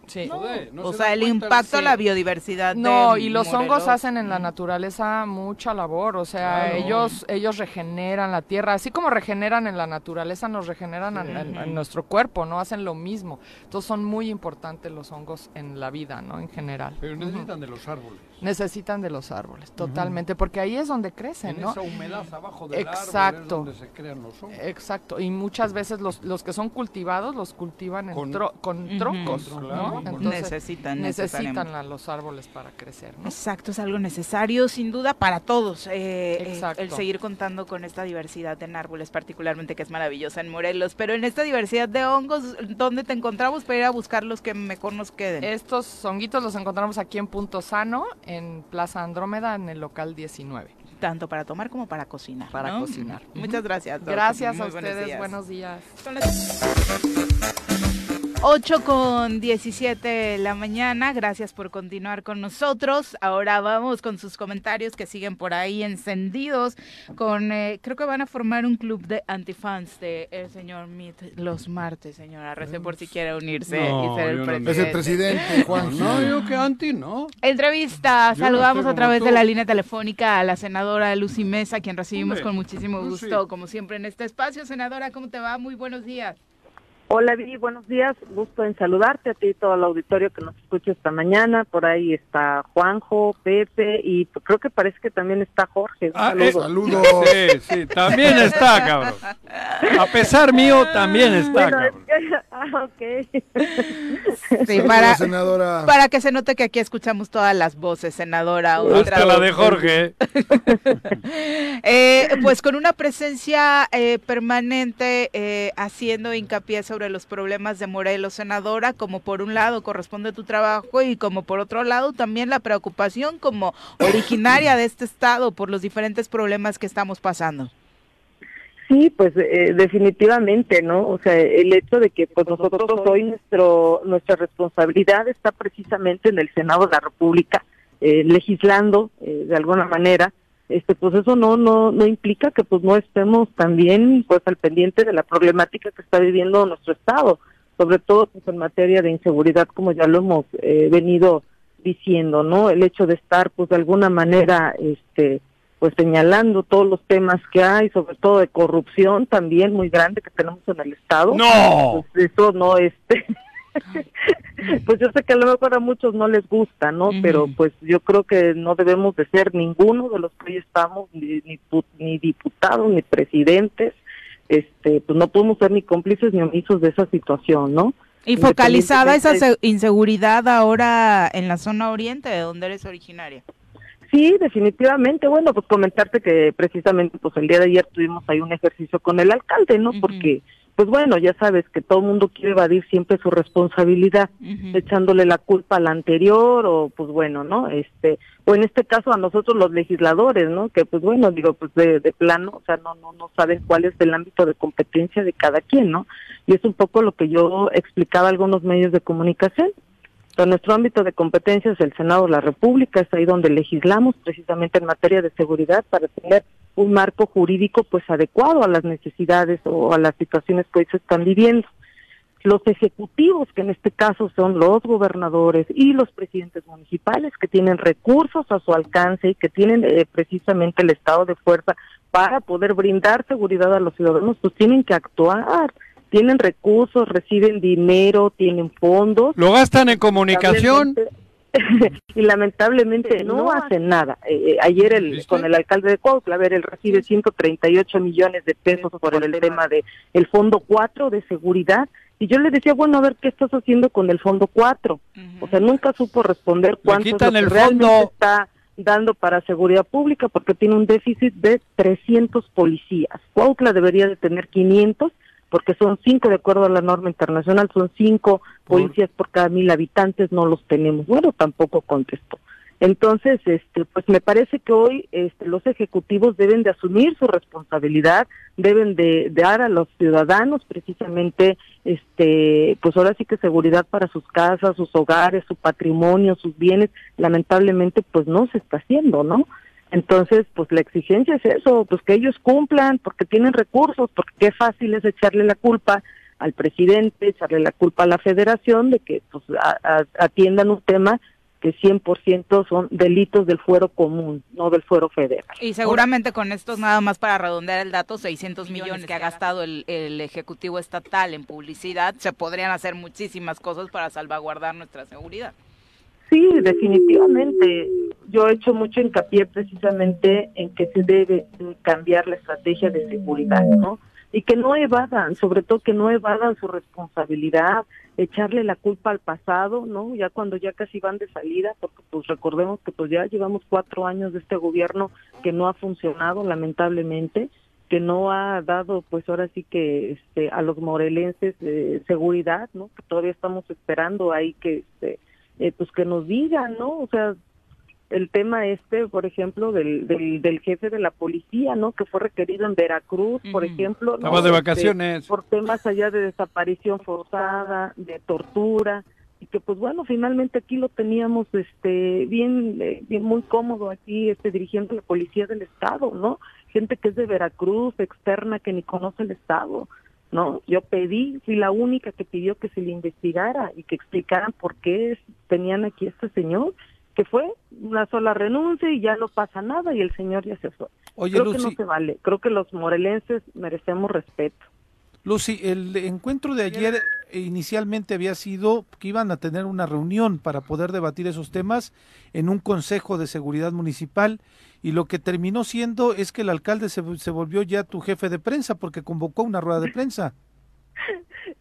Sí. No, no o se sea, el impacto a la biodiversidad. No, de y los Morelos. Hongos hacen en la naturaleza mucha labor, o sea, claro. ellos ellos regeneran la tierra, así como regeneran en la naturaleza, nos regeneran sí. en, en, en nuestro cuerpo, ¿no? Hacen lo mismo. Entonces son muy importantes los hongos en la vida, ¿no? En general. Pero necesitan uh-huh. de los árboles. Necesitan de los árboles, totalmente, uh-huh. porque ahí es donde crecen, en ¿no? esa humedad abajo del Exacto. árbol es donde se crean los hongos. Exacto, y muchas veces los, los que son cultivados los cultivan en con, tro, con uh-huh. troncos, uh-huh. ¿no? Entonces, necesitan necesitan a los árboles para crecer, ¿no? Exacto, es algo necesario sin duda para todos eh, eh, el seguir contando con esta diversidad en árboles particularmente que es maravillosa en Morelos, pero en esta diversidad de hongos, ¿dónde te encontramos para ir a buscar los que mejor nos queden? Estos honguitos los encontramos aquí en Punto Sano, en Plaza Andrómeda, en el local diecinueve. Tanto para tomar como para cocinar. Para ¿no? cocinar. Muchas gracias. Gracias a ustedes, buenos días. Buenos días. ocho con diecisiete de la mañana, gracias por continuar con nosotros. Ahora vamos con sus comentarios que siguen por ahí encendidos. Con eh, creo que van a formar un club de antifans de el señor Mitt los martes, señora. Recé por si quiere unirse no, y ser el presidente. No, es el presidente, Juan. No, yo que anti, ¿no? Entrevista. Yo Saludamos no a través tú. de la línea telefónica a la senadora Lucy Mesa, a quien recibimos Hombre. con muchísimo gusto, Lucy. como siempre en este espacio. Senadora, ¿cómo te va? Muy buenos días. Hola, Viri, buenos días, gusto en saludarte a ti y todo el auditorio que nos escucha esta mañana. Por ahí está Juanjo, Pepe y creo que parece que también está Jorge. Ah, saludos. Eh, saludos. Sí, sí, también está, cabrón. A pesar mío, también está, bueno, cabrón. Es que, ah, ok. Sí, para, senadora. Para que se note que aquí escuchamos todas las voces, senadora. Otra Hasta voz. la de Jorge. eh, pues con una presencia eh, permanente eh, haciendo hincapié sobre sobre los problemas de Morelos, senadora, como por un lado corresponde tu trabajo y como por otro lado también la preocupación como originaria de este estado por los diferentes problemas que estamos pasando. Sí, pues eh, definitivamente, ¿no? O sea, el hecho de que pues nosotros hoy nuestro nuestra responsabilidad está precisamente en el Senado de la República, eh, legislando eh, de alguna manera. Este, pues eso no no no implica que pues no estemos también pues al pendiente de la problemática que está viviendo nuestro estado, sobre todo pues, en materia de inseguridad, como ya lo hemos eh, venido diciendo, ¿no? El hecho de estar pues de alguna manera este pues señalando todos los temas que hay, sobre todo de corrupción también muy grande que tenemos en el estado. No, pues eso no este pues yo sé que a lo mejor a muchos no les gusta, ¿no? Uh-huh. Pero pues yo creo que no debemos de ser ninguno de los que hoy estamos, ni, ni, ni diputados, ni presidentes, este, pues no podemos ser ni cómplices ni omisos de esa situación, ¿no? Y focalizada esa inseguridad ahora en la zona oriente, de donde eres originaria. Sí, definitivamente. Bueno, pues comentarte que precisamente pues el día de ayer tuvimos ahí un ejercicio con el alcalde, ¿no? Uh-huh. Porque pues bueno, ya sabes que todo el mundo quiere evadir siempre su responsabilidad, uh-huh. echándole la culpa a la anterior o pues bueno, ¿no? Este, o en este caso a nosotros los legisladores, ¿no? Que pues bueno, digo, pues de, de plano, o sea, no no no saben cuál es el ámbito de competencia de cada quien, ¿no? Y es un poco lo que yo explicaba a algunos medios de comunicación. Pero nuestro ámbito de competencia es el Senado de la República, es ahí donde legislamos precisamente en materia de seguridad para tener un marco jurídico pues adecuado a las necesidades o a las situaciones que hoy se están viviendo. Los ejecutivos, que en este caso son los gobernadores y los presidentes municipales, que tienen recursos a su alcance y que tienen eh, precisamente el estado de fuerza para poder brindar seguridad a los ciudadanos, pues tienen que actuar. Tienen recursos, reciben dinero, tienen fondos. ¿Lo gastan en comunicación? Y lamentablemente no, no hacen nada. Eh, ayer el, ¿viste? Con el alcalde de Cuautla, a ver, él recibe ciento treinta y ocho millones de pesos por el tema de el Fondo cuatro de Seguridad. Y yo le decía, bueno, a ver, ¿qué estás haciendo con el Fondo cuatro? Uh-huh. O sea, nunca supo responder cuánto es lo que realmente está dando para seguridad pública, porque tiene un déficit de trescientos policías. Cuautla debería de tener quinientos, porque son cinco de acuerdo a la norma internacional, son cinco policías por cada mil habitantes, no los tenemos. Bueno, tampoco contestó. Entonces, este, pues me parece que hoy este, los ejecutivos deben de asumir su responsabilidad, deben de, de dar a los ciudadanos precisamente, este, pues ahora sí que seguridad para sus casas, sus hogares, su patrimonio, sus bienes. Lamentablemente, pues no se está haciendo, ¿no? Entonces, pues la exigencia es eso, pues que ellos cumplan, porque tienen recursos, porque qué fácil es echarle la culpa al presidente, echarle la culpa a la federación de que pues a, a, atiendan un tema que cien por ciento son delitos del fuero común, no del fuero federal. Y seguramente con estos, nada más para redondear el dato, seiscientos millones que ha gastado el, el Ejecutivo Estatal en publicidad, se podrían hacer muchísimas cosas para salvaguardar nuestra seguridad. Sí, definitivamente. Yo he hecho mucho hincapié precisamente en que se debe cambiar la estrategia de seguridad, ¿no? Y que no evadan, sobre todo que no evadan su responsabilidad, echarle la culpa al pasado, ¿no? Ya cuando ya casi van de salida, porque pues recordemos que pues ya llevamos cuatro años de este gobierno que no ha funcionado, lamentablemente, que no ha dado, pues ahora sí que este, a los morelenses eh, seguridad, ¿no? Que todavía estamos esperando ahí que... este Eh, pues que nos digan, ¿no? O sea, el tema este, por ejemplo, del, del, del jefe de la policía, ¿no? Que fue requerido en Veracruz, por uh-huh. ejemplo. Estaba ¿no? de vacaciones. Por temas allá de desaparición forzada, de tortura, y que pues bueno, finalmente aquí lo teníamos este bien, bien muy cómodo aquí este dirigiendo la policía del estado, ¿no? Gente que es de Veracruz, externa, que ni conoce el estado, ¿no? Yo pedí, fui la única que pidió que se le investigara y que explicaran por qué tenían aquí a este señor, que fue una sola renuncia y ya no pasa nada y el señor ya se fue. Oye, creo Lucy, que no se vale, creo que los morelenses merecemos respeto. Lucy, el encuentro de ayer inicialmente había sido que iban a tener una reunión para poder debatir esos temas en un Consejo de Seguridad Municipal, y lo que terminó siendo es que el alcalde se, se volvió ya tu jefe de prensa porque convocó una rueda de prensa.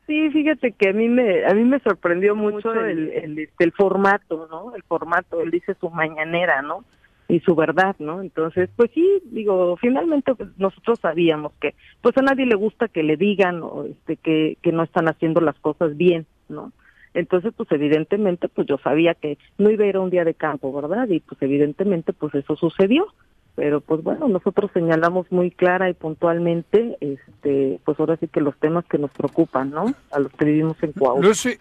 Sí, fíjate que a mí me a mí me sorprendió mucho el, el, el formato, ¿no? El formato, él dice su mañanera, ¿no? Y su verdad, ¿no? Entonces, pues sí, digo, finalmente pues, nosotros sabíamos que pues a nadie le gusta que le digan o este que que no están haciendo las cosas bien, ¿no? Entonces, pues evidentemente pues yo sabía que no iba a ir a un día de campo, ¿verdad? Y pues evidentemente pues eso sucedió, pero pues bueno, nosotros señalamos muy clara y puntualmente este pues ahora sí que los temas que nos preocupan, ¿no? A los que vivimos en Coahuila. Lucy,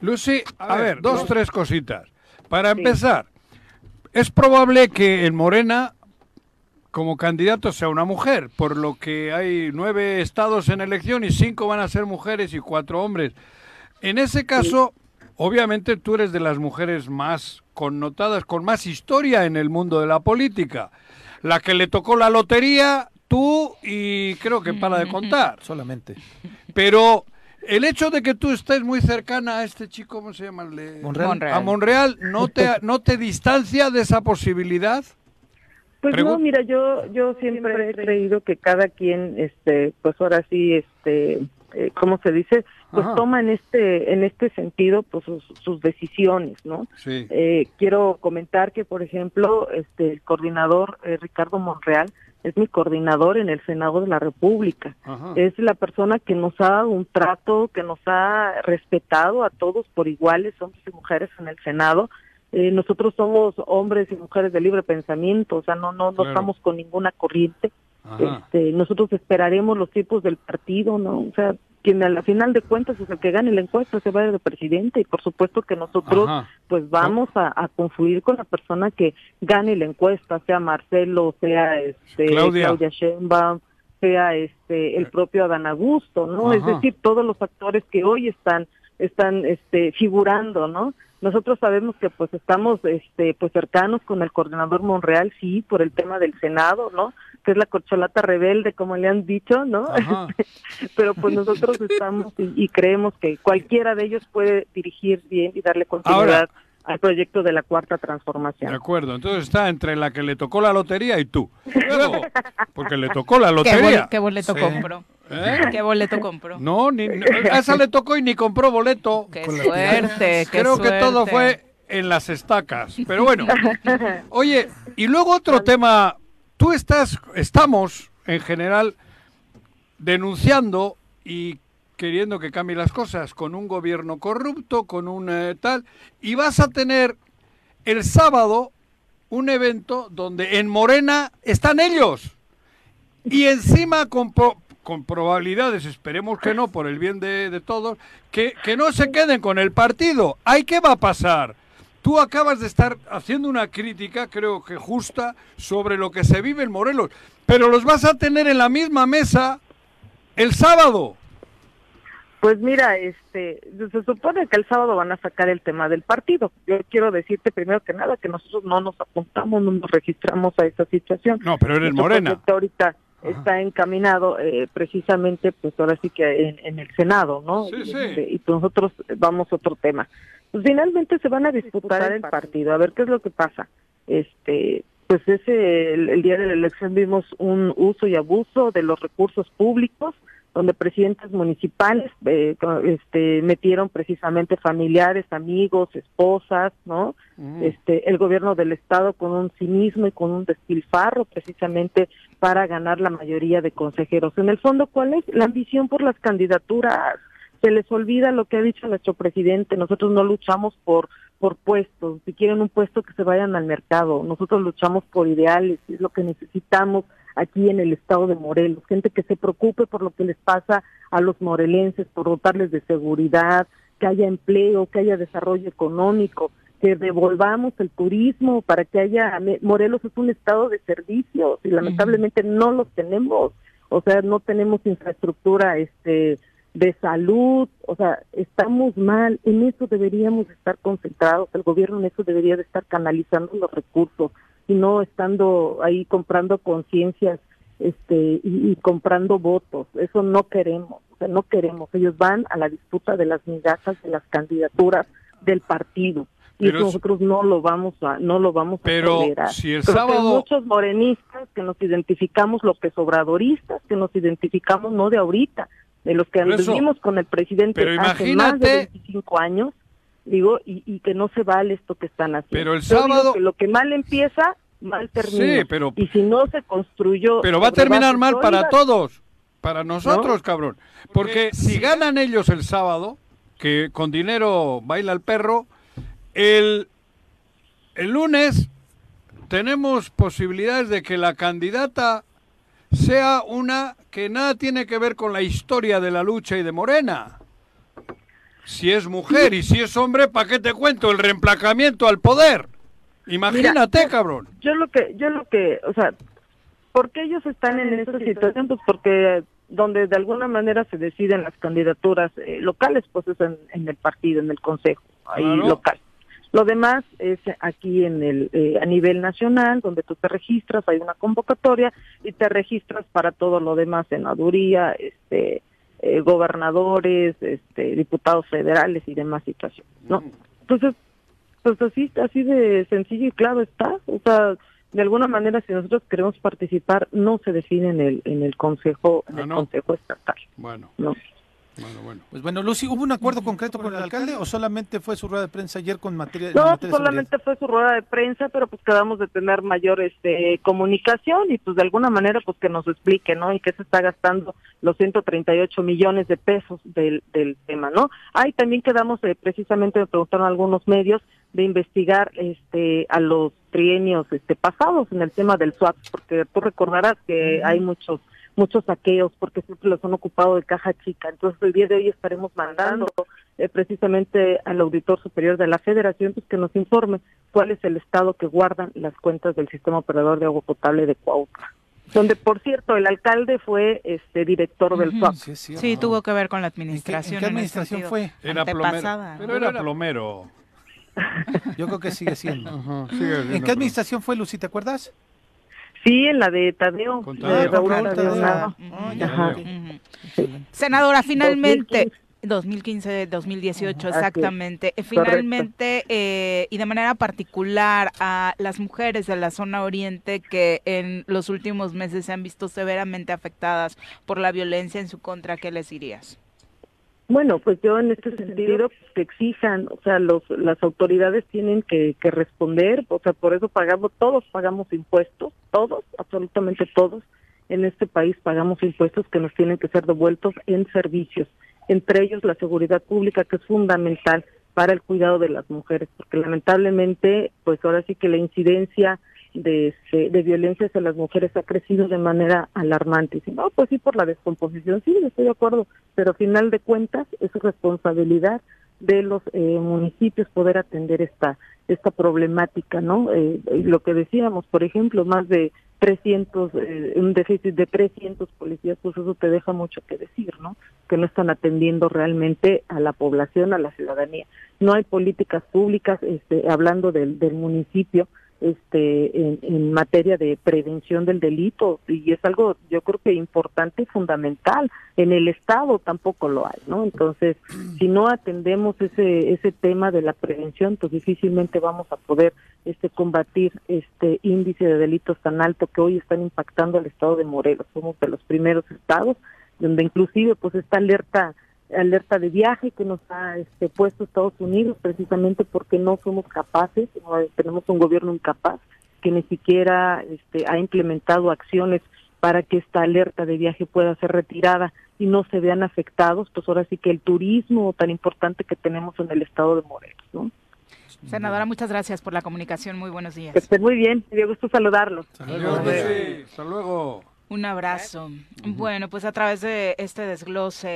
Lucy, a, a ver, ver, dos, no. tres cositas. Para sí. empezar, es probable que en Morena, como candidato, sea una mujer, por lo que hay nueve estados en elección y cinco van a ser mujeres y cuatro hombres. En ese caso, sí. obviamente tú eres de las mujeres más connotadas, con más historia en el mundo de la política. La que le tocó la lotería, tú y creo que para de contar. Solamente. Pero el hecho de que tú estés muy cercana a este chico, ¿cómo se llama? Le... Monreal. Monreal. A Monreal, ¿no te no te distancia de esa posibilidad? Pues Pregun- no, mira, yo yo siempre, siempre he creído que cada quien, este, pues ahora sí, este, eh, ¿cómo se dice? Pues Ajá. toma en este en este sentido, pues sus, sus decisiones, ¿no? Sí. Eh, quiero comentar que, por ejemplo, este, el coordinador eh, Ricardo Monreal es mi coordinador en el Senado de la República. Ajá. Es la persona que nos ha dado un trato, que nos ha respetado a todos por iguales, hombres y mujeres en el Senado. Eh, nosotros somos hombres y mujeres de libre pensamiento, o sea, no no, no claro. estamos con ninguna corriente. Este, nosotros esperaremos los tipos del partido, ¿no? O sea, quien a la final de cuentas es el que gane la encuesta se va a ir de presidente, y por supuesto que nosotros Ajá. pues vamos a, a confluir con la persona que gane la encuesta, sea Marcelo, sea este Claudia, Claudia Sheinbaum, sea este el propio Adán Augusto, ¿no? Ajá. Es decir, todos los actores que hoy están están este figurando, ¿no? Nosotros sabemos que pues estamos este pues cercanos con el coordinador Monreal, sí, por el tema del Senado, ¿no? Que es la corcholata rebelde, como le han dicho, ¿no? Pero pues nosotros estamos y, y creemos que cualquiera de ellos puede dirigir bien y darle continuidad Ahora, al proyecto de la Cuarta Transformación. De acuerdo, entonces está entre la que le tocó la lotería y tú. Luego, porque le tocó la lotería. ¿Qué, bol- qué boleto sí. compró? ¿Eh? ¿Qué boleto compró? No, ni, no, a esa le tocó y ni compró boleto. ¡Qué Con suerte! Qué Creo suerte. que todo fue en las estacas, pero bueno. Oye, y luego otro tema. Tú estás, estamos en general denunciando y queriendo que cambien las cosas con un gobierno corrupto, con un eh, tal, y vas a tener el sábado un evento donde en Morena están ellos y encima con, pro, con probabilidades, esperemos que no, por el bien de, de todos, que, que no se queden con el partido. ¿Ay, qué va a pasar? Tú acabas de estar haciendo una crítica, creo que justa, sobre lo que se vive en Morelos, pero los vas a tener en la misma mesa el sábado. Pues mira, este, se supone que el sábado van a sacar el tema del partido. Yo quiero decirte primero que nada que nosotros no nos apuntamos, no nos registramos a esa situación. No, pero eres Morena. Ahorita Ajá. está encaminado eh, precisamente, pues ahora sí que en, en el Senado, ¿no? Sí, y, sí. Este, y nosotros vamos a otro tema. Pues finalmente se van a disputar el partido. A ver qué es lo que pasa. Este, pues ese el, el día de la elección vimos un uso y abuso de los recursos públicos, donde presidentes municipales eh, este, metieron precisamente familiares, amigos, esposas, ¿no? Mm. Este, el gobierno del estado con un cinismo y con un despilfarro precisamente para ganar la mayoría de consejeros. En el fondo, ¿cuál es la ambición por las candidaturas? Se les olvida lo que ha dicho nuestro presidente. Nosotros no luchamos por por puestos. Si quieren un puesto, que se vayan al mercado. Nosotros luchamos por ideales, es lo que necesitamos aquí en el estado de Morelos, gente que se preocupe por lo que les pasa a los morelenses, por dotarles de seguridad, que haya empleo, que haya desarrollo económico, que devolvamos el turismo para que haya... Morelos es un estado de servicios y lamentablemente uh-huh. no los tenemos, o sea, no tenemos infraestructura este de salud, o sea, estamos mal. En eso deberíamos estar concentrados, el gobierno en eso debería de estar canalizando los recursos y no estando ahí comprando conciencias este y, y comprando votos. Eso no queremos, o sea, no queremos. Ellos van a la disputa de las migajas, de las candidaturas del partido. Y pero nosotros no lo vamos a no lo vamos pero a tolerar. Si el sábado... Hay muchos morenistas que nos identificamos, los que obradoristas, que nos identificamos no de ahorita, de los que anduvimos con el presidente pero hace más de veinticinco años, digo, y, y que no se vale esto que están haciendo. Pero el sábado... Que lo que mal empieza, mal termina. Sí, pero... Y si no se construyó... Pero va a terminar mal sólidas, para todos, para nosotros, ¿no? Cabrón. Porque, Porque si ganan ellos el sábado, que con dinero baila el perro, el, el lunes tenemos posibilidades de que la candidata sea una que nada tiene que ver con la historia de la lucha y de Morena. Si es mujer y si es hombre, ¿para qué te cuento? El reemplacamiento al poder. Imagínate, mira, cabrón. Yo lo que, yo lo que, o sea, ¿por qué ellos están en esta situación? Pues porque donde de alguna manera se deciden las candidaturas eh, locales, pues es en, en el partido, en el consejo, ahí claro. local. Lo demás es aquí en el eh, a nivel nacional, donde tú te registras, hay una convocatoria y te registras para todo lo demás, senaduría, este... Eh, gobernadores, este, diputados federales y demás situaciones, ¿no? Entonces, pues así, así de sencillo y claro está. O sea, de alguna manera, si nosotros queremos participar, no se define en el en el consejo, en ah, el no. consejo estatal. Bueno. No. Bueno, bueno. Pues bueno, Lucy, ¿hubo un acuerdo concreto con el alcalde o solamente fue su rueda de prensa ayer con materia? No, materia solamente de fue su rueda de prensa, pero pues quedamos de tener mayor este comunicación y pues de alguna manera pues que nos explique, ¿no? En qué se está gastando los ciento treinta y ocho millones de pesos del, del tema, ¿no? Ahí también quedamos, eh, precisamente me preguntaron algunos medios, de investigar este a los trienios este pasados en el tema del swap, porque tú recordarás que hay muchos... muchos saqueos, porque siempre los han ocupado de caja chica. Entonces, el día de hoy estaremos mandando eh, precisamente al Auditor Superior de la Federación pues, que nos informe cuál es el estado que guardan las cuentas del Sistema Operador de Agua Potable de Cuautla, donde, por cierto, el alcalde fue este director uh-huh, del S W A P. Sí, sí, sí oh. tuvo que ver con la administración. ¿En qué, en qué administración en fue? Era plomero. Pero era plomero. Yo creo que sigue siendo. Uh-huh, sigue siendo ¿En qué administración fue, Lucy? ¿Te acuerdas? Sí, en la de Tadeo. Senadora, finalmente, dos mil quince dos mil dieciocho, exactamente. Así, finalmente, eh, y de manera particular a las mujeres de la zona oriente que en los últimos meses se han visto severamente afectadas por la violencia en su contra, ¿qué les dirías? Bueno, pues yo en este sentido pues, que exijan, o sea, los, las autoridades tienen que, que responder, o sea, por eso pagamos, todos pagamos impuestos, todos, absolutamente todos en este país pagamos impuestos que nos tienen que ser devueltos en servicios, entre ellos la seguridad pública, que es fundamental para el cuidado de las mujeres, porque lamentablemente, pues ahora sí que la incidencia de, de violencia hacia las mujeres ha crecido de manera alarmante. Dicen, no, pues sí, por la descomposición, sí, estoy de acuerdo, pero al final de cuentas es responsabilidad de los eh, municipios poder atender esta esta problemática, ¿no? Eh, lo que decíamos, por ejemplo, más de trescientos, eh, un déficit de trescientos policías, pues eso te deja mucho que decir, ¿no? Que no están atendiendo realmente a la población, a la ciudadanía. No hay políticas públicas, este, hablando del, del municipio, este en, en materia de prevención del delito, y es algo yo creo que importante y fundamental. En el estado tampoco lo hay, ¿no? Entonces, si no atendemos ese ese tema de la prevención, pues difícilmente vamos a poder este combatir este índice de delitos tan alto que hoy están impactando al estado de Morelos. Somos de los primeros estados donde inclusive pues esta alerta alerta de viaje que nos ha este, puesto Estados Unidos, precisamente porque no somos capaces, tenemos un gobierno incapaz que ni siquiera este, ha implementado acciones para que esta alerta de viaje pueda ser retirada y no se vean afectados, pues ahora sí que el turismo tan importante que tenemos en el estado de Morelos, ¿no? Senadora, muchas gracias por la comunicación. Muy buenos días. Que estén muy bien. Me dio gusto saludarlos. Hasta luego. Sí, hasta luego. Un abrazo. Uh-huh. Bueno, pues a través de este desglose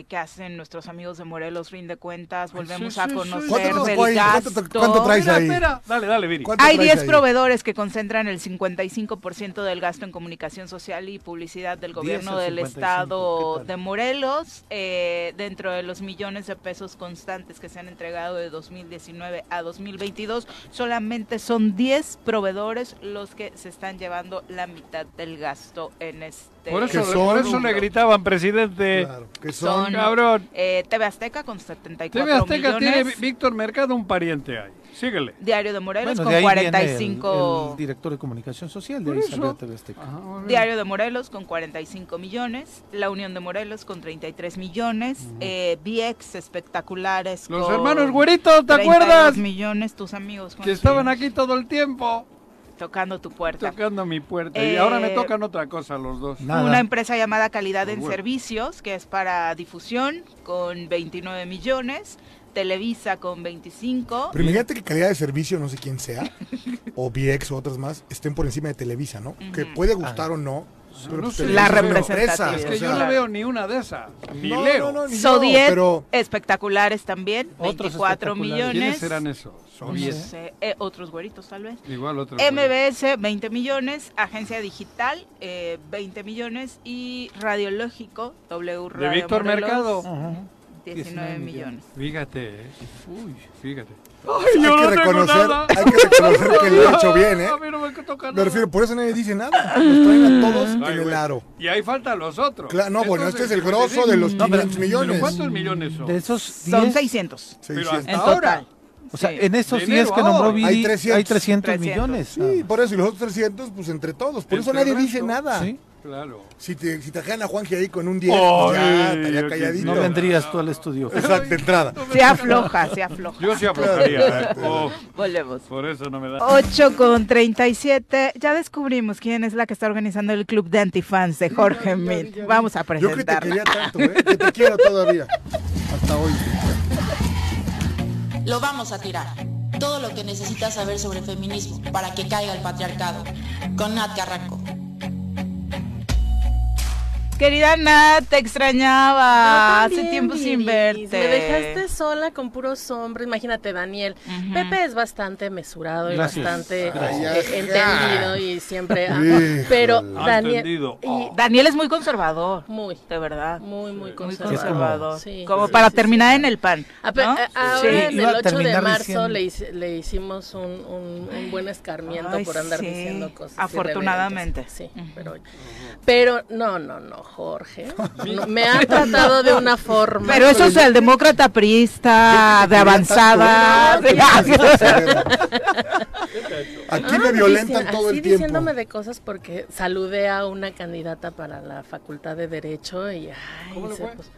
eh, que hacen nuestros amigos de Morelos, fin de cuentas, volvemos sí, sí, a conocer sí, sí. del gasto. ¿Cuánto, cuánto traes mira, ahí? Mira. Dale, dale, Viri. Hay diez ahí? proveedores que concentran el cincuenta y cinco por ciento del gasto en comunicación social y publicidad del gobierno del estado de Morelos. Eh, dentro de los millones de pesos constantes que se han entregado de dos mil diecinueve a dos mil veintidós, solamente son diez proveedores los que se están llevando la mitad del gasto en este... Por eso, por eso le gritaban, presidente. Claro, que son, son cabrón. Eh, T V Azteca con setenta y cuatro millones. T V Azteca millones. Tiene Víctor Mercado un pariente ahí. Síguele. Diario de Morelos bueno, con de cuarenta y cinco... El, el director de comunicación social de ahí salió T V Azteca. Ajá, Diario de Morelos con cuarenta y cinco millones. La Unión de Morelos con treinta y tres millones. Uh-huh. eh, Viex Espectaculares Los con hermanos Güeritos, ¿te acuerdas? Millones, tus amigos. Que estaban aquí todo el tiempo. Tocando tu puerta. Tocando mi puerta. Eh, y ahora me tocan otra cosa los dos. Nada. Una empresa llamada Calidad Muy en bueno. Servicios, que es para difusión, con veintinueve millones. Televisa con veinticinco. Pero fíjate que Calidad de Servicio, no sé quién sea, o Viex o otras más, estén por encima de Televisa, ¿no? Uh-huh. Que puede gustar ah. o no. Pero no sé, la representación. Es que o sea, yo no veo ni una de esas. Ni no, leo. No, no, ni Sodiet, yo, pero... espectaculares también, otros veinticuatro espectaculares. Millones. ¿Quiénes eran esos? Sodiet. No sé, eh, otros güeritos tal vez. Igual otros. M B S, güeritos. veinte millones. Agencia Digital, eh, veinte millones. Y Radiológico, W Radio. De Víctor Morelos, Mercado. Uh-huh. diecinueve millones. Fíjate, eh. Uy, fíjate. Ay, yo hay, no que reconocer, nada. hay que reconocer que lo ha hecho bien, ¿eh? A mí no me toca nada. Me refiero, por eso nadie dice nada. Los traen a todos Ay, en bueno. el aro. Y ahí faltan los otros. Claro, no, Estos bueno, este es el grosso de los no, pero, millones. ¿Pero cuántos millones son? De esos son seiscientos. Pero hasta ahora. O sea, sí. en esos diez que nombró Viri, hay trescientos, hay trescientos millones. Sí, por eso, y los otros trescientos, pues entre todos. Por eso nadie dice nada. Sí. Claro. Si te, si te ajean a Juanji ahí con un diez, oh, ya, estaría calladito. No vendrías tú al estudio. Exacto, entrada. Se afloja, se afloja. Yo se aflojaría. Oh, volvemos. Por eso no me da. ocho con treinta y siete. Ya descubrimos quién es la que está organizando el club de antifans de Jorge Mit. Vamos a presentarla. Yo que te quería tanto, ¿eh? Que te quiero todavía. Hasta hoy. Lo vamos a tirar. Todo lo que necesitas saber sobre feminismo para que caiga el patriarcado. Con Nat Carranco. Querida Nat, te extrañaba, también, hace tiempo sin verte. Me dejaste sola con puros hombres, imagínate Daniel. Uh-huh. Pepe es bastante mesurado y Gracias. bastante Gracias. Eh, entendido y siempre ama. Pero Daniel, oh. y Daniel es muy conservador. Muy. De verdad. Muy, muy conservador. Muy conservador. Sí, Como sí, para sí, terminar sí. en el pan, ¿no? Pe- ahora sí. en el ocho de marzo le, le hicimos un, un, un buen escarmiento Ay, por andar sí. diciendo cosas Afortunadamente. Sí, uh-huh. pero, pero no, no, no. Jorge, no, me ha tratado de una forma. Pero eso es el demócrata priista de avanzada. Aquí me violentan ah, todo el tiempo. Diciéndome de cosas porque saludé a una candidata para la Facultad de Derecho y ay, ¿Cómo se, pues,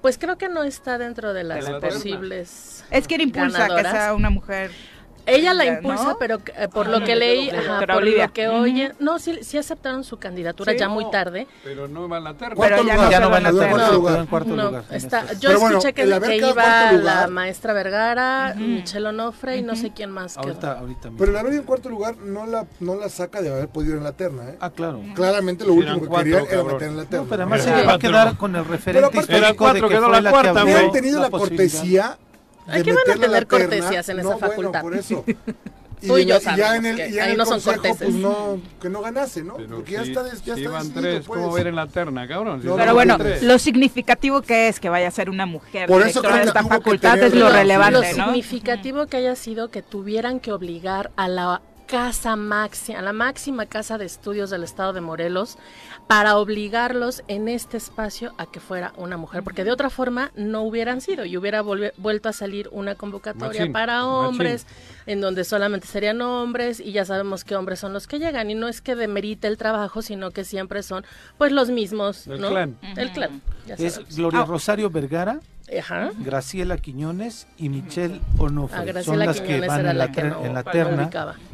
pues creo que no está dentro de las de la posibles. Es que impulsa ganadoras. Que sea una mujer. Ella la impulsa, ¿no? pero eh, por ah, lo no, que leí, ajá, por Olivia. lo que oye, uh-huh. no, sí, sí aceptaron su candidatura sí, ya no, muy tarde. Pero no van a terna. Pero ya, ya no van a terna. No, cuarto no, lugar. Está, yo pero escuché bueno, que, la que iba la maestra Vergara, uh-huh. Michelle Onofre uh-huh. y no sé quién más. Ahorita, ahorita mismo. Pero la verdad en cuarto lugar no la, no la saca de haber podido ir en la terna, ¿eh? Ah, claro. Uh-huh. Claramente lo último que quería era meter en la terna. No, pero además se va a quedar con el referente histórico de que fue la que había tenido la cortesía. Aquí van a tener cortesías en no, esa facultad. Bueno, por eso. Y Tú y yo sabemos que ahí no son corteses. Pues no, que no ganase, ¿no? Pero porque si, ya está, des, ya si está decidido, tres, pues. ¿Cómo ver en la terna, cabrón? Si no, pero no, bueno, tres. Lo significativo que es que vaya a ser una mujer por eso directora de esta facultad tener, es lo no, relevante, lo ¿no? Lo significativo que haya sido que tuvieran que obligar a la casa máxima, a la máxima casa de estudios del estado de Morelos, para obligarlos en este espacio a que fuera una mujer, porque de otra forma no hubieran sido y hubiera volve, vuelto a salir una convocatoria machín, para hombres, machín. en donde solamente serían hombres y ya sabemos que hombres son los que llegan y no es que demerite el trabajo, sino que siempre son pues los mismos, del ¿no? clan. El clan. Ya es Gloria Rosario Vergara. Ajá. Graciela Quiñones y Michelle Onofre. Ah, Graciela son las Quiñones que van en la, la, que no, en la terna,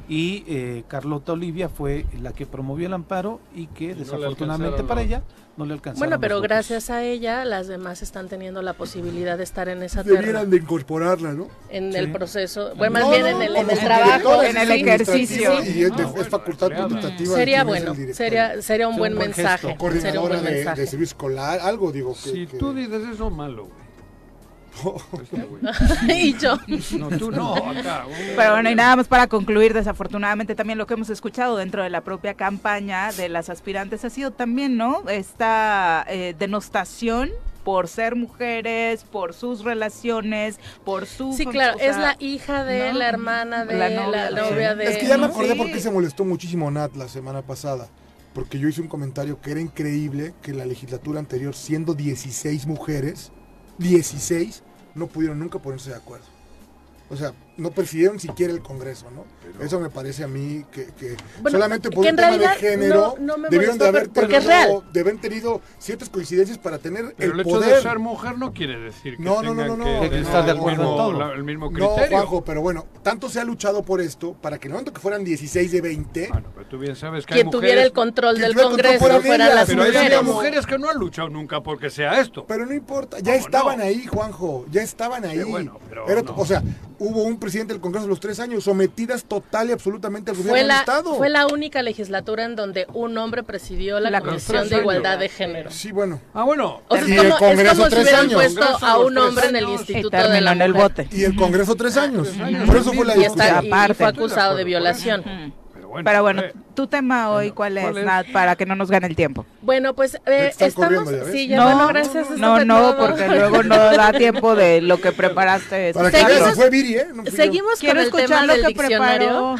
y eh, Carlota Olivia fue la que promovió el amparo y que y desafortunadamente no para ella no le alcanzaron. Bueno, pero gracias a ella las demás están teniendo la posibilidad de estar en esa terna. Debieran de incorporarla, ¿no? En sí. el proceso, bueno, más no, bien no, en el, en el trabajo, en el ejercicio. Sí, sí. Y es, de, no, es facultad no, facultativa. Sería bueno, sería, sería un buen un mensaje. Sería un buen de, mensaje. De servicio escolar, algo digo. Que, si que... tú dices eso, malo, güey. Y yo. No, tú no. Acá, pero bueno, y nada más para concluir, desafortunadamente también lo que hemos escuchado dentro de la propia campaña de las aspirantes ha sido también, ¿no? Esta eh, denostación por ser mujeres, por sus relaciones, por su... Sí, claro, o sea, es la hija de, no, la hermana de, la novia, la novia sí. de... Es que ya me acordé sí. porque se molestó muchísimo Nat la semana pasada, porque yo hice un comentario que era increíble que la legislatura anterior, siendo dieciséis mujeres, dieciséis, no pudieron nunca ponerse de acuerdo. O sea, no prefirieron siquiera el Congreso, ¿no? Pero eso me parece a mí que, que bueno, solamente por que un tema de género no, no debieron de haber tenido, deben tenido ciertas coincidencias para tener pero el, el poder. Pero el hecho de ser mujer no quiere decir que no, no, tengan no, no, no, que, que estar no, de acuerdo en todo. La, el mismo criterio. No, Juanjo, pero bueno, tanto se ha luchado por esto para que en el momento que fueran dieciséis de veinte... Bueno, pero tú bien sabes que hay mujeres... Quien tuviera el control del Congreso fueran fuera las pero mujeres. Pero hay mujeres que no han luchado nunca porque sea esto. Pero no importa, ya estaban no? ahí, Juanjo, ya estaban ahí. Sí, bueno, pero pero no. O sea, hubo un presidente del Congreso de los tres años sometidas total y absolutamente al gobierno del Estado. Fue la única legislatura en donde un hombre presidió la, la Comisión de Igualdad de Género. Sí, bueno. Ah, bueno. O sea, y es como, el Congreso es como tres si hubieran años. Puesto a un hombre en el Instituto y de la en el bote. Y el Congreso tres años. Mm -hmm. Por eso fue la discusión. Y, y fue acusado de violación. Mm. Pero bueno, Pero bueno eh. tu tema hoy, bueno, ¿cuál, ¿cuál es, Nat? Para que no nos gane el tiempo. Bueno, pues eh, estamos... Ya sí, ya no, bueno, gracias. No, no, porque luego no da tiempo de lo que preparaste. Para que seguimos, no fue Viri, ¿eh? No fui seguimos con el tema del diccionario.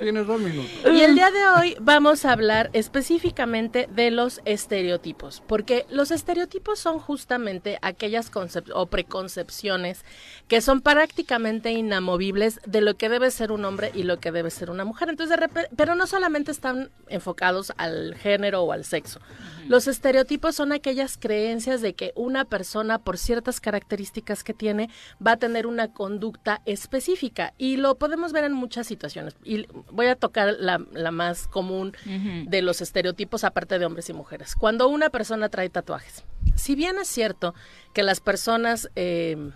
Tienes dos minutos. Y el día de hoy vamos a hablar específicamente de los estereotipos, porque los estereotipos son justamente aquellas concepciones o preconcepciones que son prácticamente inamovibles de lo que debe ser un hombre y lo que debe ser una mujer. Entonces, de repente, pero no solamente están enfocados al género o al sexo. Los estereotipos son aquellas creencias de que una persona, por ciertas características que tiene, va a tener una conducta específica, y lo podemos ver en muchas situaciones. Y voy a tocar la, la más común uh-huh. de los estereotipos, aparte de hombres y mujeres. Cuando una persona trae tatuajes, si bien es cierto que las personas eh,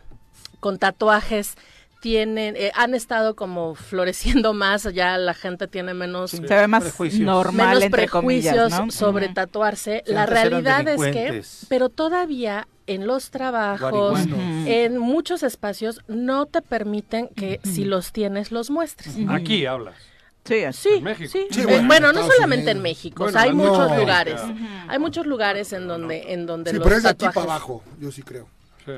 con tatuajes tienen eh, han estado como floreciendo más, ya la gente tiene menos sí, eh, más prejuicios. Normal, menos entre prejuicios comillas, ¿no? sobre uh-huh. tatuarse. Sí, la realidad es que, pero todavía en los trabajos, uh-huh. en muchos espacios no te permiten que uh-huh. si los tienes los muestres. Uh-huh. Aquí hablas. Sí, sí, en México. sí. sí bueno, eh, bueno, no solamente en México, bueno, o sea, hay no, muchos no, lugares, uh-huh. hay muchos lugares en donde, no. en donde sí, los pero es tatuajes. Aquí para abajo, yo sí creo. Sí.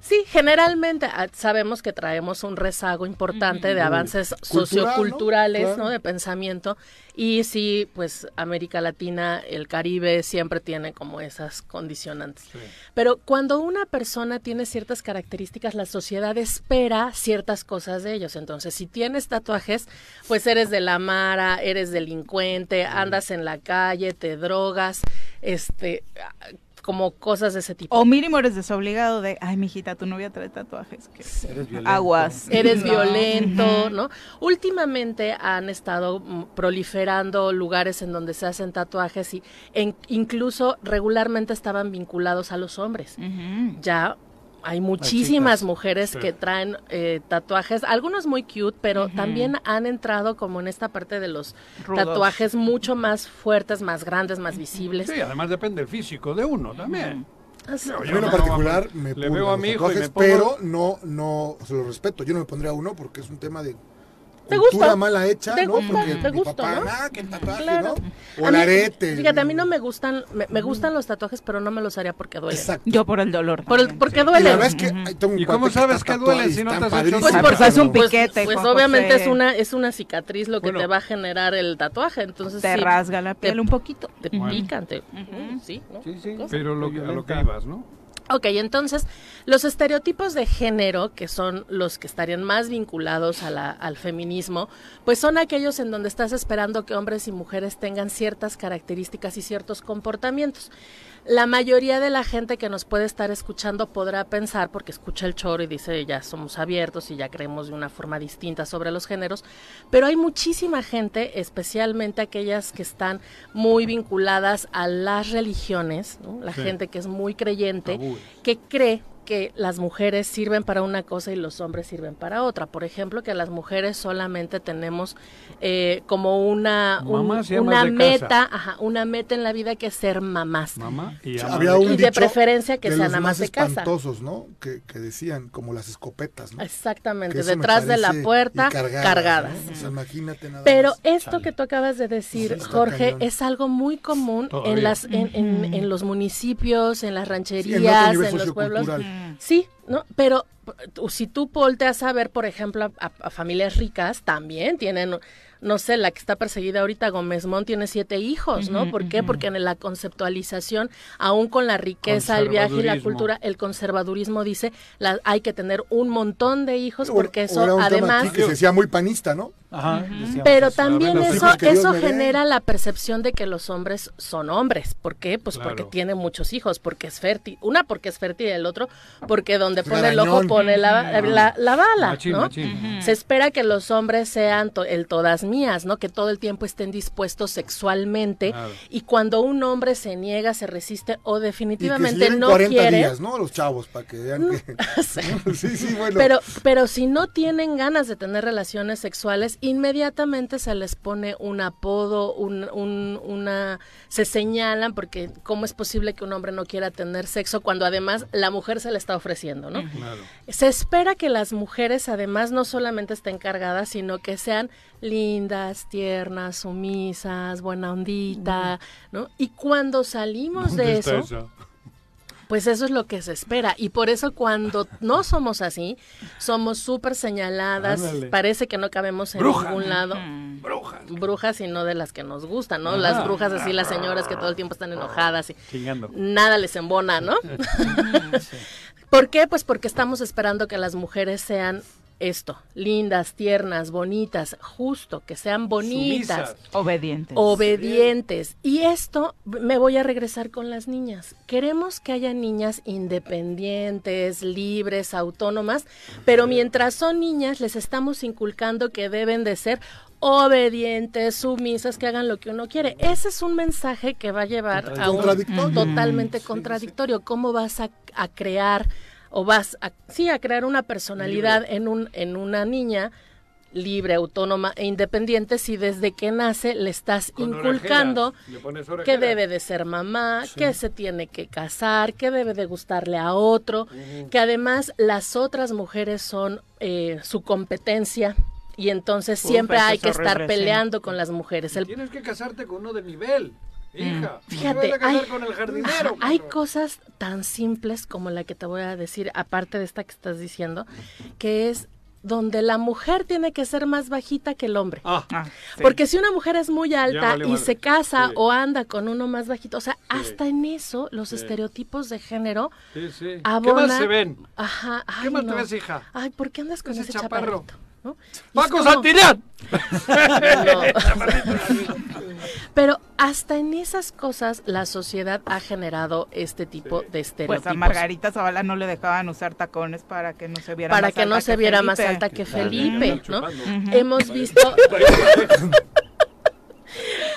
Sí, generalmente sabemos que traemos un rezago importante de avances Cultural, socioculturales, ¿no? Claro. ¿no? De pensamiento, y sí, pues América Latina, el Caribe siempre tiene como esas condicionantes. Sí. Pero cuando una persona tiene ciertas características, la sociedad espera ciertas cosas de ellos. Entonces, si tienes tatuajes, pues eres de la mara, eres delincuente, andas en la calle, te drogas, este... como cosas de ese tipo. O mínimo eres desobligado de, ay, mijita, tu novia trae tatuajes. Que eres violento. Aguas. Eres no. violento, ¿no? Últimamente han estado proliferando lugares en donde se hacen tatuajes y en, incluso regularmente estaban vinculados a los hombres. Uh-huh. Ya hay muchísimas mujeres sí. que traen eh, tatuajes, algunos muy cute, pero uh -huh. también han entrado como en esta parte de los Rudos. tatuajes mucho más fuertes, más grandes, más visibles. Sí, además depende del físico de uno también. Así. Yo, yo en no, particular no, me le veo a mi hijo tatuajes, y me pongo... pero no, no, se lo respeto, yo no me pondría uno porque es un tema de... ¿Te cultura gusta? Mala hecha, ¿Te ¿no? Gusta, porque te mi gusta, papá, ¿no? Ah, que el tatuaje, claro. ¿no? O el arete. Fíjate, a mí no me gustan, me, me gustan los tatuajes, pero no me los haría porque duelen. Exacto. Yo por el dolor. Por el, porque sí. duelen. Y la verdad es que ay, tengo un ¿Y cómo sabes que duele si no te has hecho? Pues porque es un piquete. Pues, pues obviamente es una, es una cicatriz lo que bueno. te va a generar el tatuaje, entonces Te sí, rasga la piel te, un poquito. Te bueno. pican, te, uh-huh. sí, ¿no? Sí, sí. Pero lo que, a lo que ibas, ¿no? Ok, entonces, los estereotipos de género, que son los que estarían más vinculados a la, al feminismo, pues son aquellos en donde estás esperando que hombres y mujeres tengan ciertas características y ciertos comportamientos. La mayoría de la gente que nos puede estar escuchando podrá pensar, porque escucha El Txoro y dice, ya somos abiertos y ya creemos de una forma distinta sobre los géneros, pero hay muchísima gente, especialmente aquellas que están muy vinculadas a las religiones, ¿no? La sí. gente que es muy creyente, Tabú. que cree que las mujeres sirven para una cosa y los hombres sirven para otra. Por ejemplo, que las mujeres solamente tenemos eh, como una un, una meta, ajá, una meta en la vida que es ser mamás. Mamá y, había un y dicho de preferencia que sean amas de casa. Espantosos, ¿no? Que, que decían como las escopetas, ¿no? Exactamente, detrás de la puerta cargadas. cargadas. ¿no? O sea, imagínate nada Pero más. esto Chale. que tú acabas de decir, sí, Jorge, cañón. es algo muy común Todavía. en las en, en, en los municipios, en las rancherías, sí, en, en los pueblos. Sí, no, pero si tú volteas a ver, por ejemplo, a, a familias ricas también tienen, no sé, la que está perseguida ahorita, Gómez Mont, tiene siete hijos, ¿no? Uh-huh, ¿Por qué? Uh-huh. Porque en la conceptualización, aún con la riqueza, el viaje y la cultura, el conservadurismo dice, la, hay que tener un montón de hijos, o, porque eso era un además... tema aquí que se decía muy panista, ¿no? Ajá, uh-huh. Pero también eso eso genera la percepción de que los hombres son hombres. ¿Por qué? Pues claro. porque tiene muchos hijos, porque es fértil. Una porque es fértil y el otro porque donde es pone el ojo pone la, la, la bala, machín, ¿no? Machín. Uh-huh. Se espera que los hombres sean to, el todas mías, ¿no? Que todo el tiempo estén dispuestos sexualmente. Claro. Y cuando un hombre se niega, se resiste o definitivamente y que no cuarenta quiere... días, ¿no? Los chavos, para que vean que... sí. sí, sí, bueno. Pero, pero si no tienen ganas de tener relaciones sexuales, inmediatamente se les pone un apodo, un, un, una se señalan, porque ¿cómo es posible que un hombre no quiera tener sexo cuando además la mujer se le está ofreciendo, ¿no? Claro. Se espera que las mujeres además no solamente estén cargadas, sino que sean lindas, tiernas, sumisas, buena ondita, ¿no? Y cuando salimos de eso, eso, pues eso es lo que se espera. Y por eso cuando no somos así, somos súper señaladas. Ándale. Parece que no cabemos en Bruja. ningún lado. Brujas. Brujas y no de las que nos gustan, ¿no? Ajá. Las brujas así, las señoras que todo el tiempo están enojadas y Chingando. nada les embona, ¿no? Sí. ¿Por qué? Pues porque estamos esperando que las mujeres sean... esto, lindas, tiernas, bonitas, justo, que sean bonitas. Sumisas. Obedientes. Obedientes. Y esto, me voy a regresar con las niñas. Queremos que haya niñas independientes, libres, autónomas, pero mientras son niñas les estamos inculcando que deben de ser obedientes, sumisas, que hagan lo que uno quiere. Ese es un mensaje que va a llevar a un totalmente contradictorio. ¿Cómo vas a, a crear... o vas a, sí, a crear una personalidad libre. en un en una niña libre, autónoma e independiente si desde que nace le estás Con inculcando orajera, le que debe de ser mamá, sí. que se tiene que casar, que debe de gustarle a otro, uh-huh. que además las otras mujeres son eh, su competencia? Y entonces Uf, siempre hay que estar regresión. peleando con las mujeres. El... Tienes que casarte con uno de nivel. Hija, fíjate, hay, con el jardinero, hay cosas tan simples como la que te voy a decir, aparte de esta que estás diciendo, que es donde la mujer tiene que ser más bajita que el hombre. Ah, ah, sí. Porque si una mujer es muy alta vale, y madre. se casa sí. o anda con uno más bajito, o sea, sí. hasta en eso los sí. estereotipos de género sí, sí. abonan. ¿Qué más se ven? Ajá, ay, ¿Qué más no. te ves, hija? Ay, ¿por qué andas con ese, ese chaparrito? chaparrito? ¿No? ¡Paco Santillán! Pero hasta en esas cosas la sociedad ha generado este tipo sí. de estereotipos. Pues a Margarita Zavala no le dejaban usar tacones para que no se viera, para más, que alta no se que viera más alta que Felipe. ¿no? Uh-huh. Hemos visto...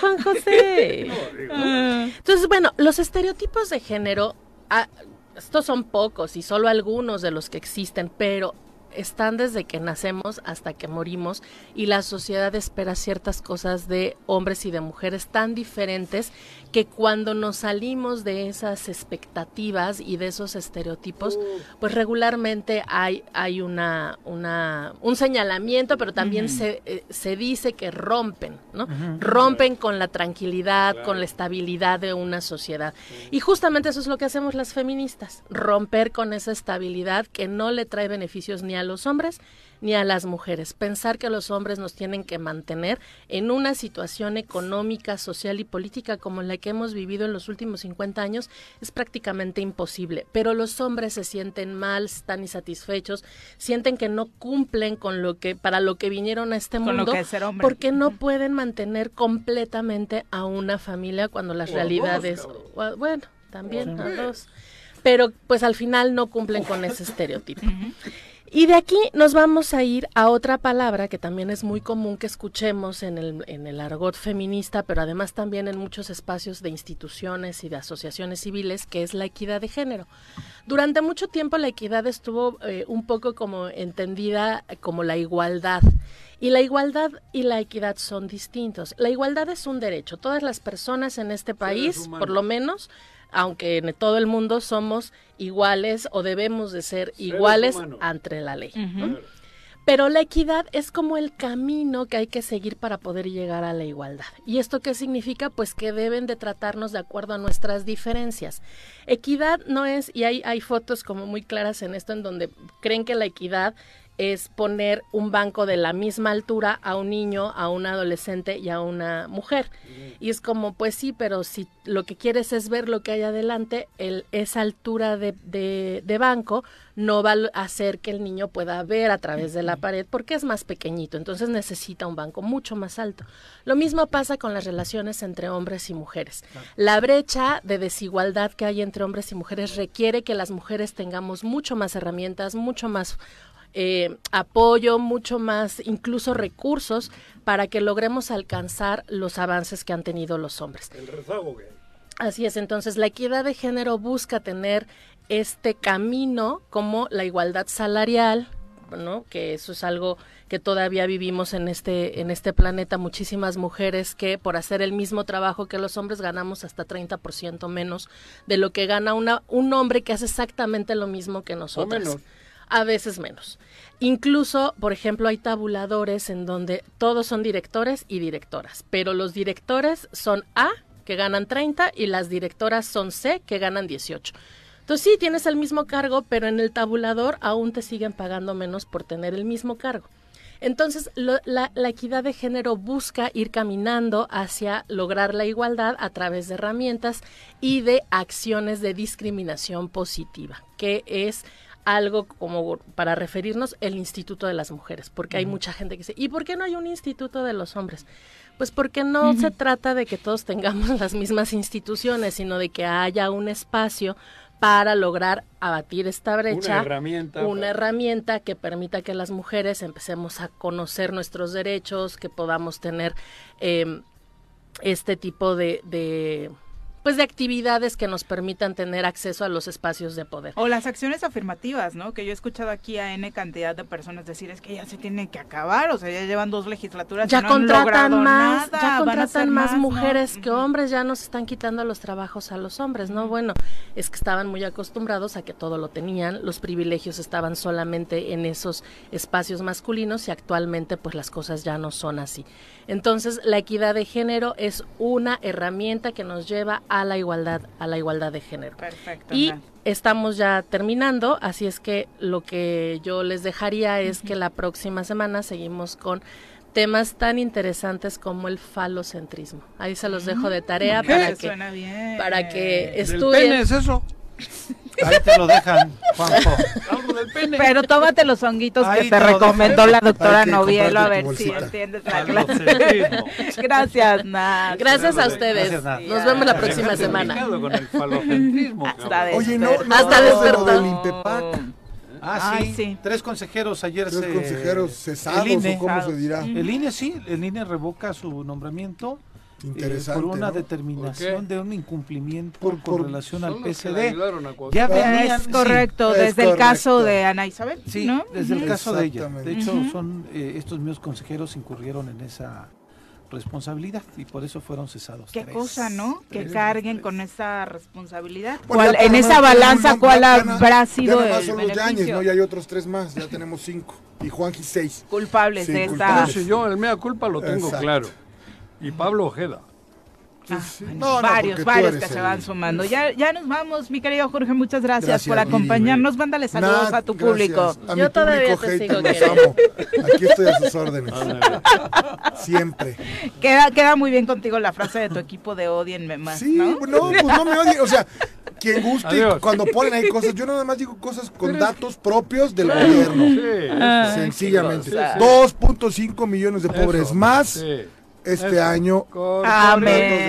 Juan José. Entonces, bueno, los estereotipos de género, ah, estos son pocos y solo algunos de los que existen, pero... están desde que nacemos hasta que morimos y la sociedad espera ciertas cosas de hombres y de mujeres tan diferentes que cuando nos salimos de esas expectativas y de esos estereotipos, pues regularmente hay hay una una un señalamiento, pero también uh-huh. se eh, se dice que rompen, ¿no? Uh-huh. Rompen con la tranquilidad, claro. con la estabilidad de una sociedad. Uh-huh. Y justamente eso es lo que hacemos las feministas, romper con esa estabilidad que no le trae beneficios ni a los hombres ni a las mujeres. Pensar que los hombres nos tienen que mantener en una situación económica, social y política como la que hemos vivido en los últimos cincuenta años es prácticamente imposible. Pero los hombres se sienten mal, están insatisfechos, sienten que no cumplen con lo que para lo que vinieron a este mundo, porque no pueden mantener completamente a una familia cuando las realidades, o, bueno, también a dos, pero pues al final no cumplen con ese estereotipo. Y de aquí nos vamos a ir a otra palabra que también es muy común que escuchemos en el, en el argot feminista, pero además también en muchos espacios de instituciones y de asociaciones civiles, que es la equidad de género. Durante mucho tiempo la equidad estuvo eh, un poco como entendida como la igualdad. Y la igualdad y la equidad son distintos. La igualdad es un derecho. Todas las personas en este país, por lo menos, aunque en todo el mundo somos iguales o debemos de ser iguales ante la ley. Uh-huh. ¿No? Pero la equidad es como el camino que hay que seguir para poder llegar a la igualdad. ¿Y esto qué significa? Pues que deben de tratarnos de acuerdo a nuestras diferencias. Equidad no es, y hay, hay fotos como muy claras en esto en donde creen que la equidad es poner un banco de la misma altura a un niño, a un adolescente y a una mujer. Y es como, pues sí, pero si lo que quieres es ver lo que hay adelante, el, esa altura de, de, de banco no va a hacer que el niño pueda ver a través de la pared porque es más pequeñito, entonces necesita un banco mucho más alto. Lo mismo pasa con las relaciones entre hombres y mujeres. La brecha de desigualdad que hay entre hombres y mujeres requiere que las mujeres tengamos mucho más herramientas, mucho más Eh, apoyo, mucho más, incluso recursos, para que logremos alcanzar los avances que han tenido los hombres. El rezago. Así es, entonces la equidad de género busca tener este camino como la igualdad salarial, ¿no? Que eso es algo que todavía vivimos en este en este planeta, muchísimas mujeres que por hacer el mismo trabajo que los hombres ganamos hasta treinta por ciento menos de lo que gana una, un hombre que hace exactamente lo mismo que nosotros. A veces menos. Incluso, por ejemplo, hay tabuladores en donde todos son directores y directoras, pero los directores son A, que ganan treinta, y las directoras son C, que ganan dieciocho. Entonces sí, tienes el mismo cargo, pero en el tabulador aún te siguen pagando menos por tener el mismo cargo. Entonces, lo, la, la equidad de género busca ir caminando hacia lograr la igualdad a través de herramientas y de acciones de discriminación positiva, que es algo como para referirnos el Instituto de las Mujeres, porque hay mucha gente que dice, ¿y por qué no hay un instituto de los hombres? Pues porque no se trata de que todos tengamos las mismas instituciones, sino de que haya un espacio para lograr abatir esta brecha, una herramienta, una para... herramienta que permita que las mujeres empecemos a conocer nuestros derechos, que podamos tener eh, este tipo de... de pues de actividades que nos permitan tener acceso a los espacios de poder. O las acciones afirmativas, ¿no? Que yo he escuchado aquí a N cantidad de personas decir, es que ya se tiene que acabar, o sea, ya llevan dos legislaturas, ya no contratan han más, nada, ya contratan más, más mujeres, ¿no?, que hombres, ya nos están quitando los trabajos a los hombres, ¿no? Bueno, es que estaban muy acostumbrados a que todo lo tenían, los privilegios estaban solamente en esos espacios masculinos y actualmente pues las cosas ya no son así. Entonces, la equidad de género es una herramienta que nos lleva a la igualdad, a la igualdad de género. Perfecto. Y ¿no? estamos ya terminando, así es que lo que yo les dejaría es uh-huh. que la próxima semana seguimos con temas tan interesantes como el falocentrismo. Ahí se los dejo de tarea ¿Qué? para que Suena bien. para que estudien. ¿Del pene es eso? Ahí te lo dejan, Juanjo. Algo del pene. Pero tómate los honguitos Ahí que te recomendó la doctora Novielo, a ver si entiendes la clase. Gracias, Nat. Gracias a ustedes. Gracias, Nat. Nos vemos la próxima semana. Con el falocentrismo. Hasta despertar. Hasta despertar. Ah, sí. Ay, sí. Tres consejeros ayer Tres se... Tres consejeros cesados, el I N E, o cómo se dirá. El I N E, sí, el I N E revoca su nombramiento. Interesante, eh, por una ¿no? determinación de un incumplimiento por, por, con relación al P C D. Ya venían, es correcto, sí, es desde correcto. el caso de Ana Isabel. Sí, ¿no? desde uh-huh. el caso de ella. De hecho, uh-huh. son eh, estos mismos consejeros incurrieron en esa responsabilidad y por eso fueron cesados. Qué tres, cosa, ¿no? Tres, que carguen tres. con esa responsabilidad. Bueno, ¿Cuál, en esa balanza, ¿cuál habrá sido el beneficio? Los Yañez, ¿no? Ya hay otros tres más, ya tenemos cinco. Y Juanji seis. Culpables sí, de esta. Culpables. Yo, el mea culpa lo tengo Exacto. claro. Y Pablo Ojeda. Ah, bueno, no, no, varios, varios que el... se van sumando. Ya, ya nos vamos, mi querido Jorge, muchas gracias, gracias por acompañarnos. Y... Mándale saludos nah, a tu público. A Yo todavía público te sigo queriendo. Aquí estoy a sus órdenes. Siempre. Queda, queda muy bien contigo la frase de tu equipo de odienme más. Sí, no, no pues no me odien. O sea, quien guste, adiós. Cuando ponen ahí cosas, yo nada más digo cosas con datos propios del sí, gobierno. Sí, ah, sencillamente. Sí, sí. dos punto cinco millones de pobres eso, más. Sí. Este eso. Año. Amén.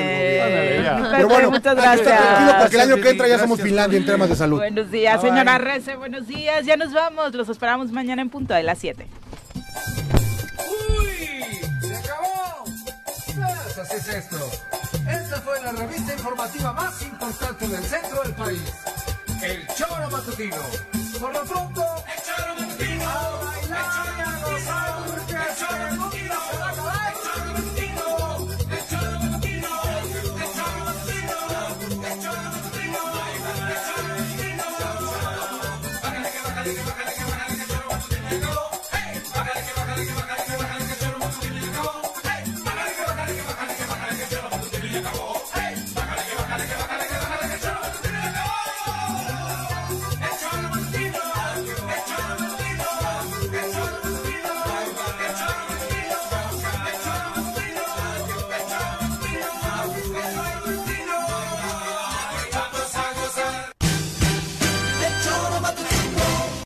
Pero bueno, muchas gracias. Está tranquilo porque el año que entra ya somos Finlandia en temas de salud. Buenos días, señora Rece, buenos días. Ya nos vamos, los esperamos mañana en punto de las siete. ¡Uy! ¡Se acabó! Pues así es esto. Esta fue la revista informativa más importante del centro del país. El Txoro Matutino. Por lo pronto, El Txoro Matutino. A bailar, a gozar, porque El Txoro Matutino. Gracias.